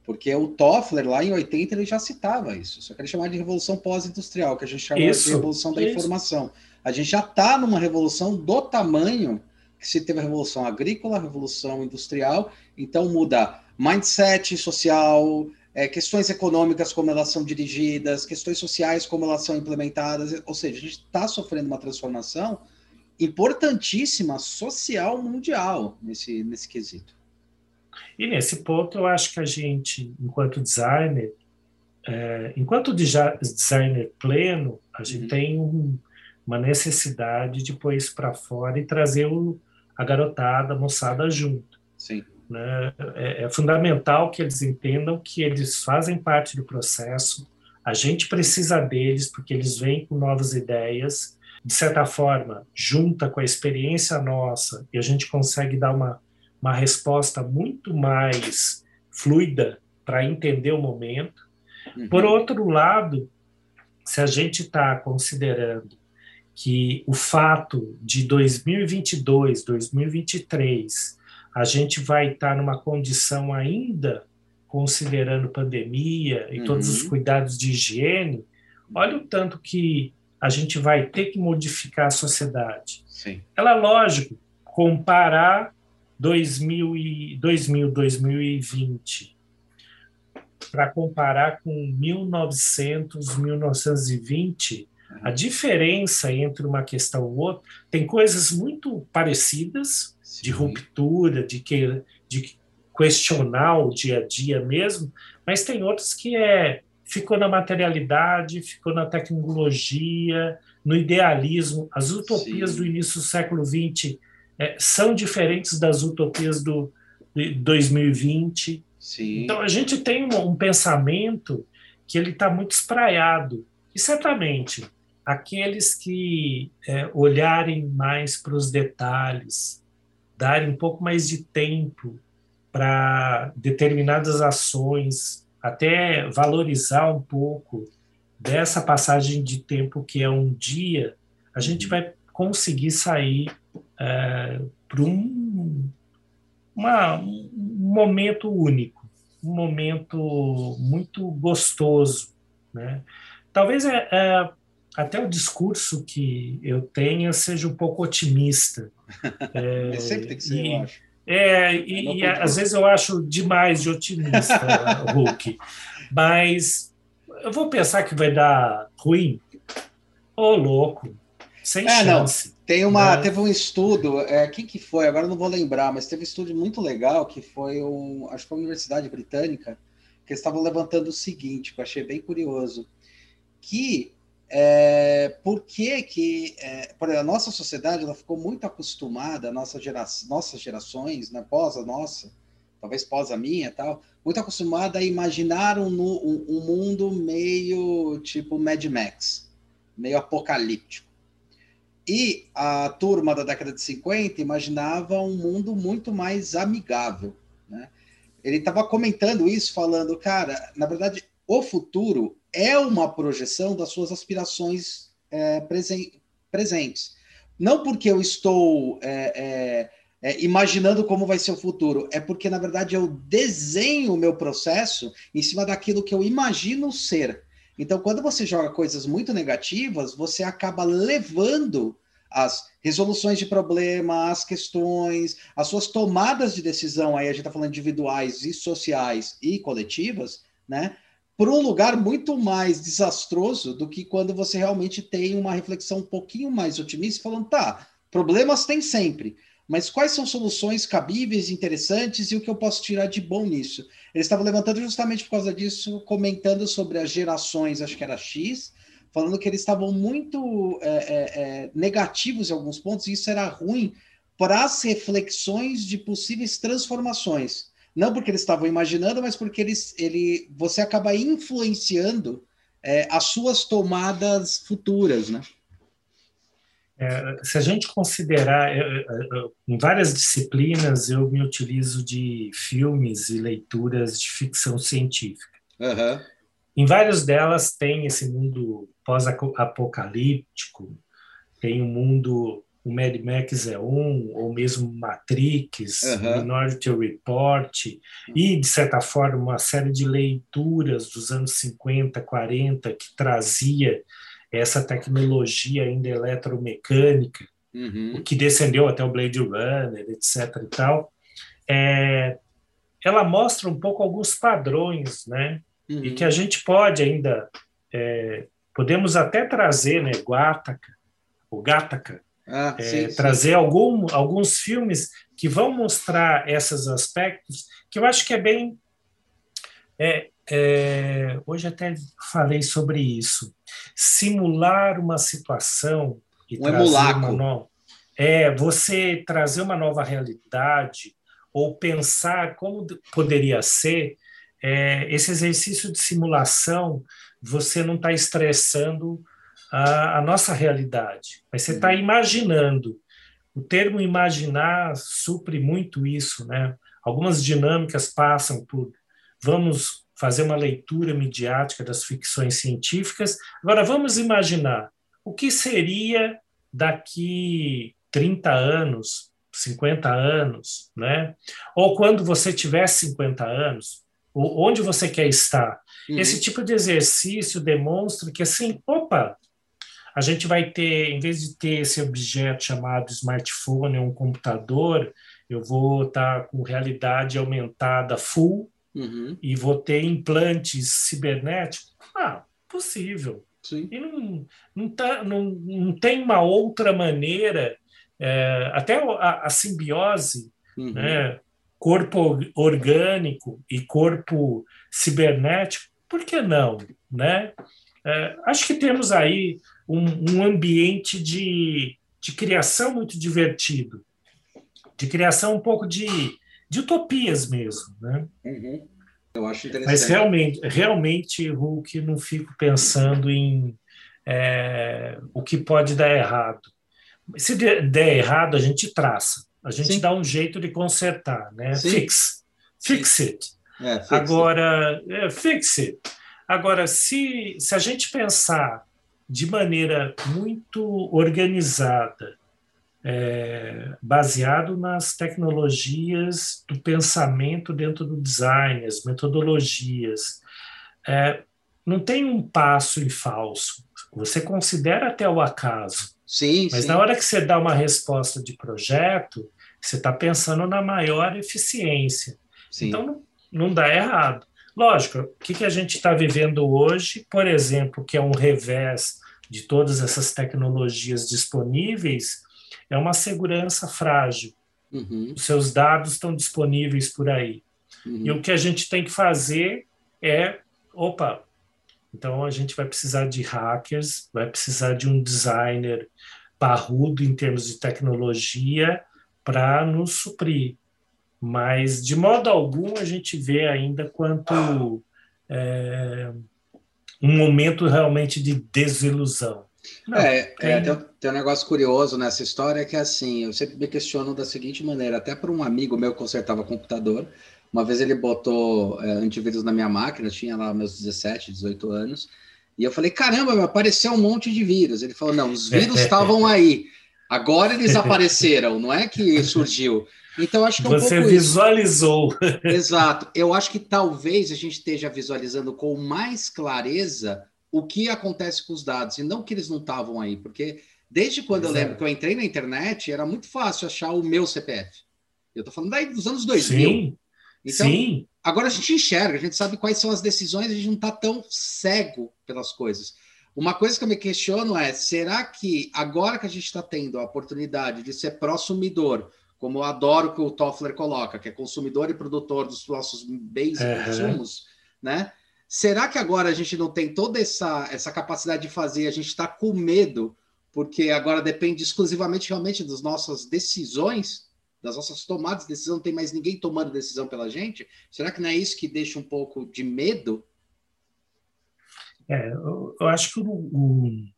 porque o Toffler, lá em 80, ele já citava isso, só que ele chamava de revolução pós-industrial, que a gente chama de revolução da informação. A gente já está numa revolução do tamanho que se teve a revolução agrícola, a revolução industrial, então muda mindset social, questões econômicas, como elas são dirigidas, questões sociais, como elas são implementadas, ou seja, a gente está sofrendo uma transformação importantíssima social mundial nesse quesito. E nesse ponto eu acho que a gente, enquanto designer, designer pleno, a gente tem uma necessidade de pôr isso para fora e trazer a garotada, a moçada junto. Sim. Né? É fundamental que eles entendam que eles fazem parte do processo, a gente precisa deles porque eles vêm com novas ideias, de certa forma, junta com a experiência nossa, e a gente consegue dar uma resposta muito mais fluida para entender o momento. Por outro lado, se a gente está considerando que o fato de 2022, 2023, a gente vai estar numa condição ainda, considerando pandemia e todos os cuidados de higiene, olha o tanto que a gente vai ter que modificar a sociedade. Sim. Ela, lógico, comparar 2020 para comparar com 1900, 1920, a diferença entre uma questão e outra, tem coisas muito parecidas, sim, de ruptura, de questionar o dia a dia mesmo, mas tem outras que ficou na materialidade, ficou na tecnologia, no idealismo. As utopias, sim, do início do século XX são diferentes das utopias de 2020. Sim. Então, a gente tem um pensamento que ele está muito espraiado. E, certamente, aqueles que olharem mais para os detalhes, darem um pouco mais de tempo para determinadas ações, até valorizar um pouco dessa passagem de tempo que é um dia, a gente vai conseguir sair para um momento único, um momento muito gostoso, né? Talvez até o discurso que eu tenha seja um pouco otimista. Sempre tem que ser, eu acho. Às vezes eu acho demais de otimista, Hulk. Mas eu vou pensar que vai dar ruim. Louco. Sem chance. Não. Teve um estudo, quem que foi? Agora não vou lembrar, mas teve um estudo muito legal que foi, acho que foi uma universidade britânica, que eles estavam levantando o seguinte, que eu achei bem curioso. Por exemplo, a nossa sociedade ela ficou muito acostumada, nossas gerações, né, pós a nossa, talvez pós a minha, tal, muito acostumada a imaginar um mundo meio tipo Mad Max, meio apocalíptico. E a turma da década de 50 imaginava um mundo muito mais amigável, né? Ele estava comentando isso, falando, cara, na verdade, o futuro é uma projeção das suas aspirações presentes. Não porque eu estou imaginando como vai ser o futuro, é porque, na verdade, eu desenho o meu processo em cima daquilo que eu imagino ser. Então, quando você joga coisas muito negativas, você acaba levando as resoluções de problema, as questões, as suas tomadas de decisão, aí a gente está falando individuais e sociais e coletivas, né? Por um lugar muito mais desastroso do que quando você realmente tem uma reflexão um pouquinho mais otimista, falando, tá, problemas tem sempre, mas quais são soluções cabíveis, interessantes e o que eu posso tirar de bom nisso? Eles estavam levantando justamente por causa disso, comentando sobre as gerações, acho que era X, falando que eles estavam muito negativos em alguns pontos, e isso era ruim para as reflexões de possíveis transformações. Não porque eles estavam imaginando, mas porque você acaba influenciando as suas tomadas futuras, né? Se a gente considerar, em várias disciplinas eu me utilizo de filmes e leituras de ficção científica. Uhum. Em várias delas tem esse mundo pós-apocalíptico, tem um mundo... O Mad Max é ou mesmo Matrix, Minority Report, e, de certa forma, uma série de leituras dos anos 50, 40, que trazia essa tecnologia ainda eletromecânica, o que descendeu até o Blade Runner, etc. E tal. que ela mostra um pouco alguns padrões, né? Uhum. E que a gente pode ainda, podemos até trazer, né, Gattaca, sim. Trazer alguns filmes que vão mostrar esses aspectos, que eu acho que é bem... hoje até falei sobre isso. Simular uma situação e trazer uma nova... você trazer uma nova realidade ou pensar como poderia ser, esse exercício de simulação, você não está estressando a nossa realidade, mas você está imaginando. O termo imaginar supre muito isso, né? Algumas dinâmicas passam por... Vamos fazer uma leitura midiática das ficções científicas. Agora, vamos imaginar o que seria daqui 30 anos, 50 anos, né? Ou quando você tiver 50 anos, onde você quer estar. Uhum. Esse tipo de exercício demonstra que, assim, a gente vai ter, em vez de ter esse objeto chamado smartphone ou um computador, eu vou estar com realidade aumentada full, uhum, e vou ter implantes cibernéticos? Possível. Sim. E não tem uma outra maneira, até a simbiose, uhum, né, corpo orgânico e corpo cibernético, por que não, né? Acho que temos aí um ambiente de criação muito divertido, de criação um pouco de utopias mesmo, né? Uhum. Eu acho interessante. Mas realmente, Hulk, não fico pensando em o que pode dar errado. Se der errado, a gente traça, a gente, sim, dá um jeito de consertar, né? Sim. Fix it. Fix agora, it. Fix it. Agora, se a gente pensar de maneira muito organizada, baseado nas tecnologias do pensamento dentro do design, as metodologias. Não tem um passo em falso. Você considera até o acaso. Sim, mas sim, na hora que você dá uma resposta de projeto, você está pensando na maior eficiência. Sim. Então, não dá errado. Lógico, o que a gente está vivendo hoje, por exemplo, que é um revés de todas essas tecnologias disponíveis, é uma segurança frágil. Uhum. Os seus dados estão disponíveis por aí. Uhum. E o que a gente tem que fazer é... então a gente vai precisar de hackers, vai precisar de um designer parrudo em termos de tecnologia para nos suprir. Mas, de modo algum, a gente vê ainda quanto um momento realmente de desilusão. Não, tem um negócio curioso nessa história que, assim, eu sempre me questiono da seguinte maneira, até por um amigo meu que consertava computador, uma vez ele botou antivírus na minha máquina, tinha lá meus 17, 18 anos, e eu falei, caramba, meu, apareceu um monte de vírus. Ele falou, não, os vírus estavam aí, agora eles apareceram, não é que surgiu. Então, acho que você visualizou. Isso. Exato. Eu acho que talvez a gente esteja visualizando com mais clareza o que acontece com os dados, e não que eles não estavam aí, porque desde quando eu lembro que eu entrei na internet, era muito fácil achar o meu CPF. Eu estou falando daí dos anos 2000. Sim, então, sim. Agora a gente enxerga, a gente sabe quais são as decisões, a gente não está tão cego pelas coisas. Uma coisa que eu me questiono é, será que agora que a gente está tendo a oportunidade de ser prosumidor, como eu adoro que o Toffler coloca, que é consumidor e produtor dos nossos bens e consumos, né? Será que agora a gente não tem toda essa capacidade de fazer? A gente está com medo, porque agora depende exclusivamente, realmente, das nossas decisões, das nossas tomadas de decisão, não tem mais ninguém tomando decisão pela gente? Será que não é isso que deixa um pouco de medo? Eu acho que um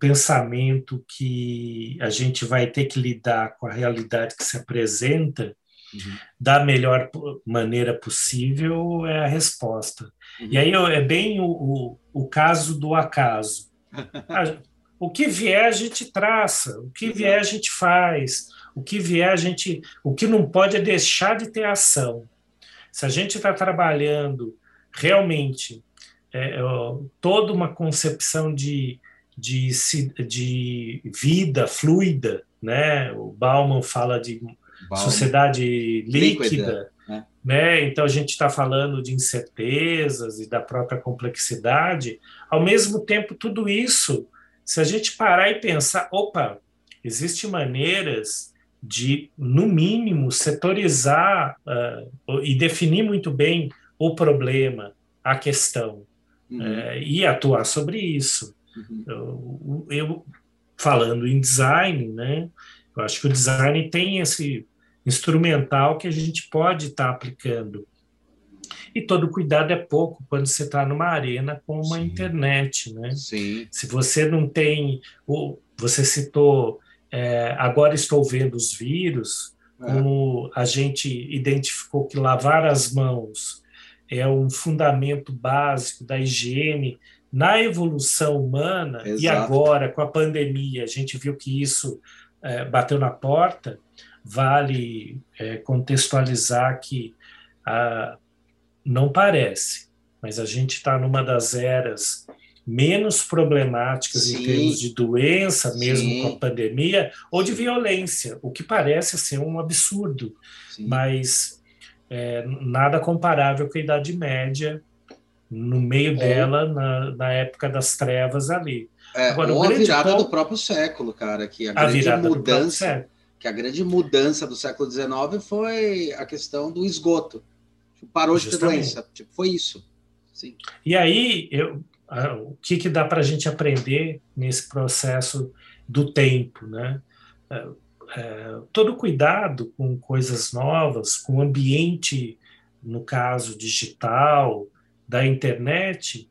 pensamento que a gente vai ter que lidar com a realidade que se apresenta, uhum, da melhor maneira possível é a resposta. Uhum. E aí é bem o caso do acaso. O que vier a gente traça, o que vier a gente faz, o que vier a gente... O que não pode é deixar de ter ação. Se a gente está trabalhando realmente toda uma concepção de vida fluida, né? O Bauman fala de sociedade líquida, né? Então, a gente está falando de incertezas e da própria complexidade. Ao mesmo tempo, tudo isso, se a gente parar e pensar, opa, existem maneiras de, no mínimo, setorizar e definir muito bem o problema, a questão, e atuar sobre isso. Eu, falando em design, né, eu acho que o design tem esse instrumental que a gente pode estar aplicando. E todo cuidado é pouco quando você está numa arena com uma internet, né? Sim. Se você não tem... Você citou... agora estou vendo os vírus, como a gente identificou que lavar as mãos é um fundamento básico da higiene na evolução humana. Exato. E agora, com a pandemia, a gente viu que isso bateu na porta. Vale contextualizar que não parece, mas a gente está numa das eras... menos problemáticas, sim, em termos de doença, mesmo, sim, com a pandemia, ou de violência, o que parece ser um absurdo, sim, mas nada comparável com a Idade Média, no meio dela, na época das trevas ali. Agora, ou a virada do próprio século, cara, que a grande mudança do século XIX foi a questão do esgoto. Parou de ter doença, foi isso. Sim. E aí, o que dá para a gente aprender nesse processo do tempo, né? Todo cuidado com coisas novas, com o ambiente, no caso digital, da internet,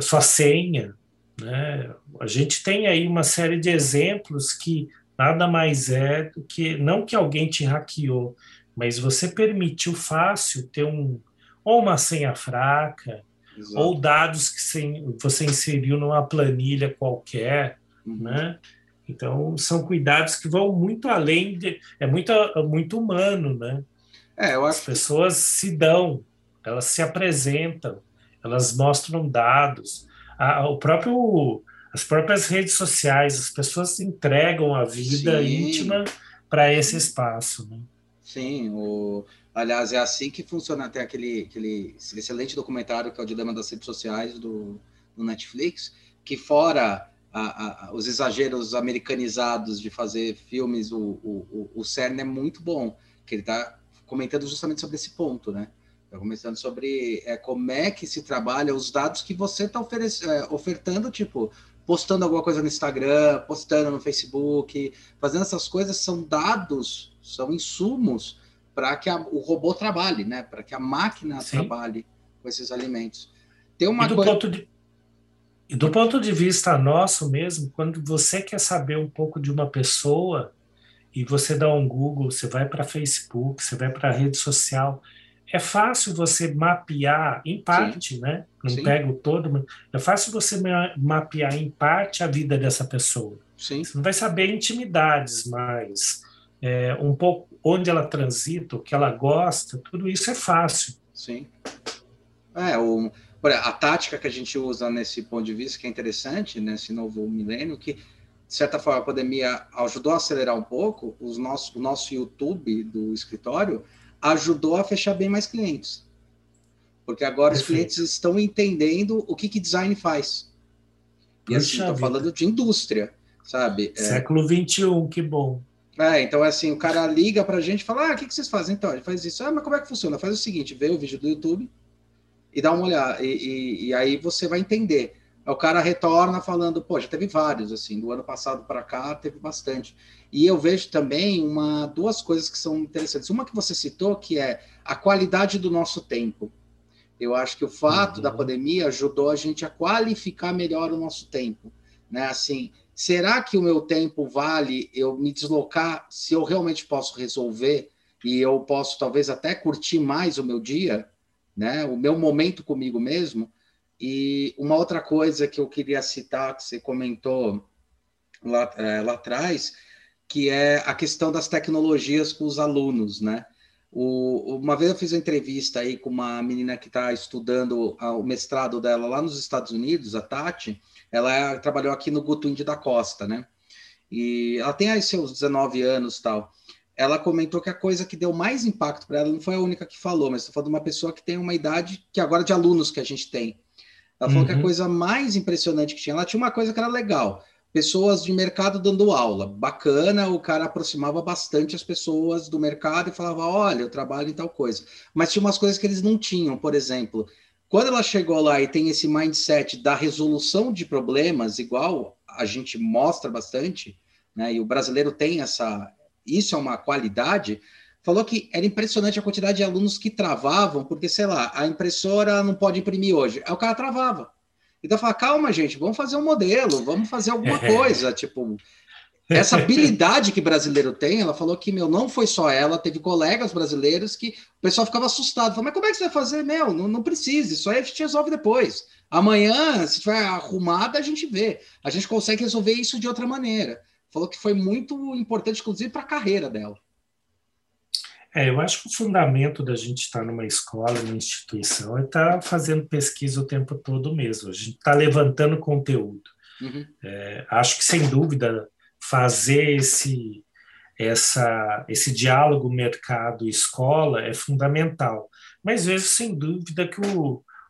sua senha, né? A gente tem aí uma série de exemplos que nada mais é do que, não que alguém te hackeou, mas você permitiu fácil ter ou uma senha fraca, exato, ou dados que você inseriu numa planilha qualquer, né? Então, são cuidados que vão muito além de... muito humano, né? Eu acho... As pessoas se dão, elas se apresentam, elas mostram dados. As próprias redes sociais, as pessoas entregam a vida, sim, íntima para esse espaço, né? Sim, aliás, é assim que funciona. Tem aquele excelente documentário que é o Dilema das Redes Sociais, do Netflix, que fora os exageros americanizados de fazer filmes, o CERN é muito bom, que ele está comentando justamente sobre esse ponto, né? Está comentando sobre como é que se trabalha os dados que você está ofertando, tipo, postando alguma coisa no Instagram, postando no Facebook, fazendo essas coisas, são dados, são insumos, para que o robô trabalhe, né? Para que a máquina, sim, trabalhe com esses alimentos. Tem uma do ponto de vista nosso mesmo, quando você quer saber um pouco de uma pessoa e você dá um Google, você vai para Facebook, você vai para a rede social, é fácil você mapear, em parte, sim, né? Não, sim, pego todo, mas é fácil você mapear, em parte, a vida dessa pessoa. Sim. Você não vai saber intimidades, mas... um pouco onde ela transita, o que ela gosta, tudo isso é fácil. Sim. A tática que a gente usa nesse ponto de vista, que é interessante, nesse novo milênio, que, de certa forma, a pandemia ajudou a acelerar um pouco, o nosso YouTube do escritório ajudou a fechar bem mais clientes. Porque agora, perfeito, os clientes estão entendendo o que design faz. E assim, estou falando de indústria, sabe? Século XXI, que bom. Então, assim, o cara liga pra gente e fala, o que vocês fazem? Então, ele faz isso. Mas como é que funciona? Faz o seguinte, vê o vídeo do YouTube e dá uma olhada, e aí você vai entender. O cara retorna falando, já teve vários, assim, do ano passado para cá, teve bastante. E eu vejo também duas coisas que são interessantes. Uma que você citou, que é a qualidade do nosso tempo. Eu acho que o fato da pandemia ajudou a gente a qualificar melhor o nosso tempo, né? Assim... Será que o meu tempo vale eu me deslocar se eu realmente posso resolver e eu posso talvez até curtir mais o meu dia, né? O meu momento comigo mesmo? E uma outra coisa que eu queria citar, que você comentou lá atrás, que é a questão das tecnologias com os alunos, né? Uma vez eu fiz uma entrevista aí com uma menina que está estudando o mestrado dela lá nos Estados Unidos, a Tati. Ela trabalhou aqui no Guto Índio da Costa, né? E ela tem aí seus 19 anos e tal. ela comentou que a coisa que deu mais impacto para ela, não foi a única que falou, mas estou falando de uma pessoa que tem uma idade, que agora de alunos que a gente tem. Ela falou que a coisa mais impressionante que tinha, ela tinha uma coisa que era legal, pessoas de mercado dando aula, bacana, o cara aproximava bastante as pessoas do mercado e falava, olha, eu trabalho em tal coisa. Mas tinha umas coisas que eles não tinham, por exemplo, quando ela chegou lá e tem esse mindset da resolução de problemas, igual a gente mostra bastante, né, e o brasileiro tem essa... Isso é uma qualidade. Falou que era impressionante a quantidade de alunos que travavam, porque, sei lá, a impressora não pode imprimir hoje. Aí o cara travava. Então fala, calma, gente, vamos fazer um modelo, vamos fazer alguma coisa. Tipo, essa habilidade que brasileiro tem, ela falou que, meu, não foi só ela, teve colegas brasileiros que o pessoal ficava assustado. Falou, mas como é que você vai fazer? Meu, não precisa, isso aí a gente resolve depois. Amanhã, se tiver arrumada, a gente vê. A gente consegue resolver isso de outra maneira. Falou que foi muito importante, inclusive, para a carreira dela. Eu acho que o fundamento da gente estar numa escola, numa instituição, é estar fazendo pesquisa o tempo todo mesmo. A gente está levantando conteúdo. Acho que, sem dúvida, fazer esse diálogo mercado-escola é fundamental. Mas vejo, sem dúvida, que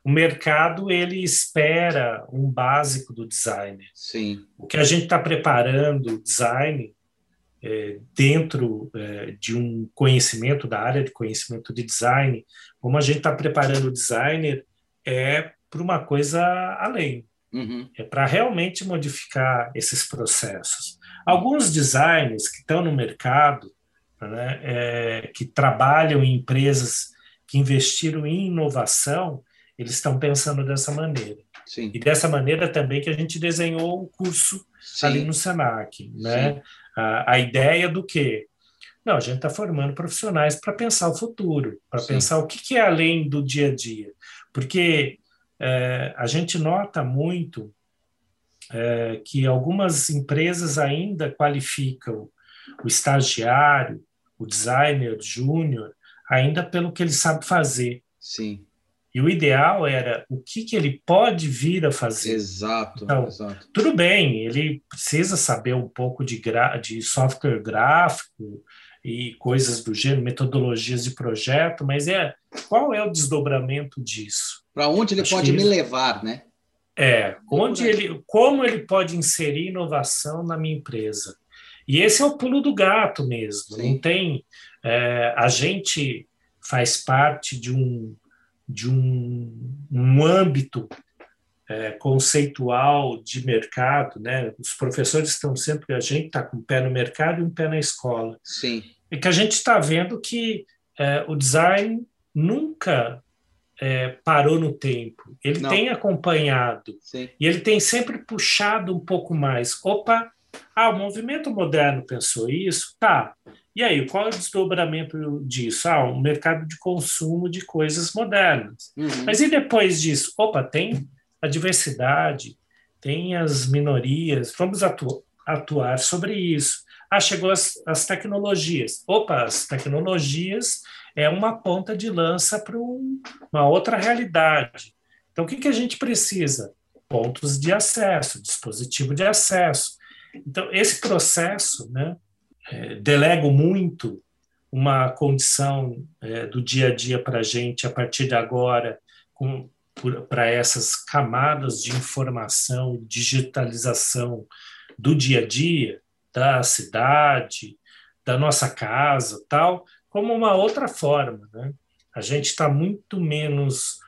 o mercado, ele espera um básico do designer. Sim. O que a gente está preparando, o design, dentro de um conhecimento, da área de conhecimento de design, como a gente está preparando o designer, é para uma coisa além. É para realmente modificar esses processos. Alguns designers que estão no mercado, né, que trabalham em empresas que investiram em inovação, eles estão pensando dessa maneira. Sim. E dessa maneira também que a gente desenhou o curso ali no Senac. Né? A ideia do quê? Não, a gente está formando profissionais para pensar o futuro, para pensar o que é além do dia a dia. Porque a gente nota muito que algumas empresas ainda qualificam o estagiário, o designer júnior, ainda pelo que ele sabe fazer. Sim. E o ideal era o que ele pode vir a fazer. Exato, então, exato. Tudo bem, ele precisa saber um pouco de software gráfico e coisas do gênero, metodologias de projeto, mas qual é o desdobramento disso? Para onde ele pode me levar, né? Como ele pode inserir inovação na minha empresa? E esse é o pulo do gato mesmo. Sim. Não tem... a gente faz parte de um âmbito conceitual de mercado, né? Os professores estão sempre, a gente está com um pé no mercado e um pé na escola. Sim. É que a gente está vendo que o design nunca parou no tempo. Ele tem acompanhado. Sim. E ele tem sempre puxado um pouco mais. Opa, o movimento moderno pensou isso? Tá. E aí, qual é o desdobramento disso? O mercado de consumo de coisas modernas. Mas e depois disso? Opa, tem a diversidade, tem as minorias, vamos atuar sobre isso. Chegou as tecnologias. Opa, as tecnologias é uma ponta de lança para uma outra realidade. Então, o que a gente precisa? Pontos de acesso, dispositivo de acesso. Então, esse processo, né? Delego muito uma condição do dia a dia para a gente, a partir de agora, para essas camadas de informação, digitalização do dia a dia, da cidade, da nossa casa, tal, como uma outra forma. Né? A gente está muito menos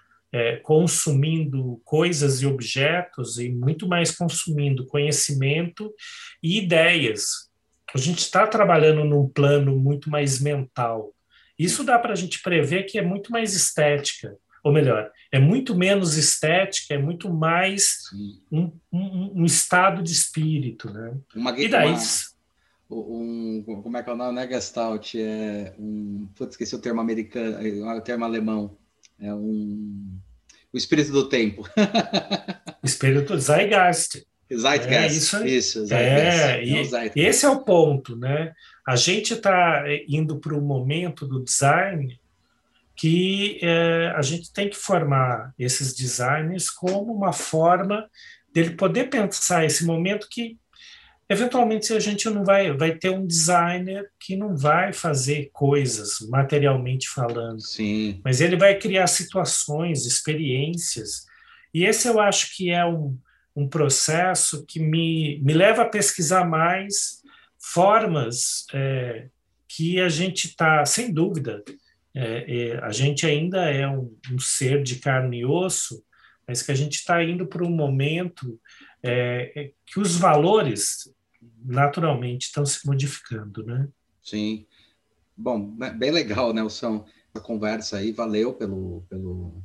consumindo coisas e objetos e muito mais consumindo conhecimento e ideias. A gente está trabalhando num plano muito mais mental. Isso dá para a gente prever que é muito mais estética, ou melhor, é muito menos estética, é muito mais um estado de espírito. Né? E daí... como é que é o nome? Não é Gestalt, esqueci o termo americano, o termo alemão. O espírito do tempo. O espírito do Zeitgeist. Zeitgeist, isso. Zeitgeist. Esse é o ponto, né? A gente está indo para o momento do design que a gente tem que formar esses designers como uma forma dele poder pensar esse momento que Eventualmente, a gente não vai ter um designer que não vai fazer coisas materialmente falando. Sim. Mas ele vai criar situações, experiências. E esse eu acho que é um processo que me leva a pesquisar mais formas que a gente está, sem dúvida, a gente ainda é um ser de carne e osso, mas que a gente está indo para um momento que os valores naturalmente estão se modificando, né? Sim. Bom, bem legal, Nelson, a conversa aí. Valeu pelo eu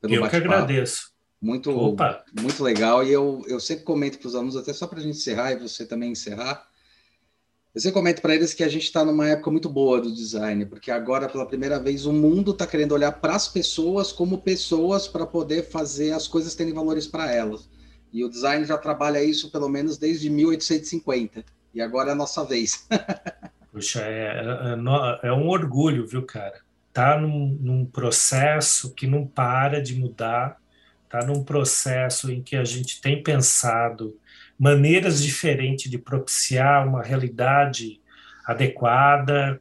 bate-papo. Que agradeço. Muito legal. E eu sempre comento para os alunos, até só para a gente encerrar e você também encerrar, eu sempre comento para eles que a gente está numa época muito boa do design, porque agora, pela primeira vez, o mundo está querendo olhar para as pessoas como pessoas para poder fazer as coisas terem valores para elas. E o design já trabalha isso, pelo menos, desde 1850. E agora é a nossa vez. Puxa, é um orgulho, viu, cara? Tá num processo que não para de mudar, tá num processo em que a gente tem pensado maneiras diferentes de propiciar uma realidade adequada,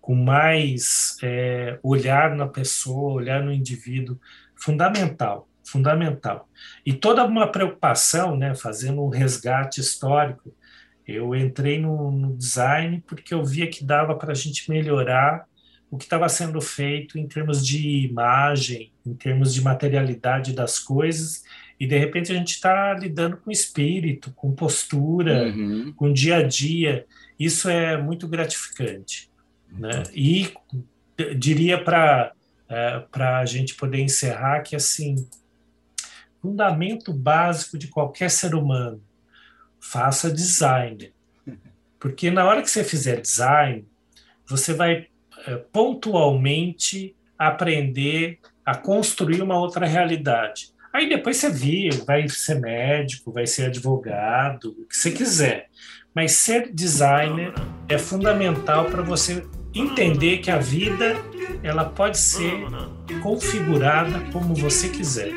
com mais olhar na pessoa, olhar no indivíduo, fundamental. E toda uma preocupação, né, fazendo um resgate histórico, eu entrei no design porque eu via que dava para a gente melhorar o que estava sendo feito em termos de imagem, em termos de materialidade das coisas, e de repente a gente está lidando com espírito, com postura, com dia a dia. Isso é muito gratificante, né? E diria para a gente poder encerrar que, assim, fundamento básico de qualquer ser humano, faça design. Porque na hora que você fizer design, você vai pontualmente aprender a construir uma outra realidade. Aí depois você vai ser médico, vai ser advogado, o que você quiser. Mas ser designer é fundamental para você entender que a vida ela pode ser configurada como você quiser.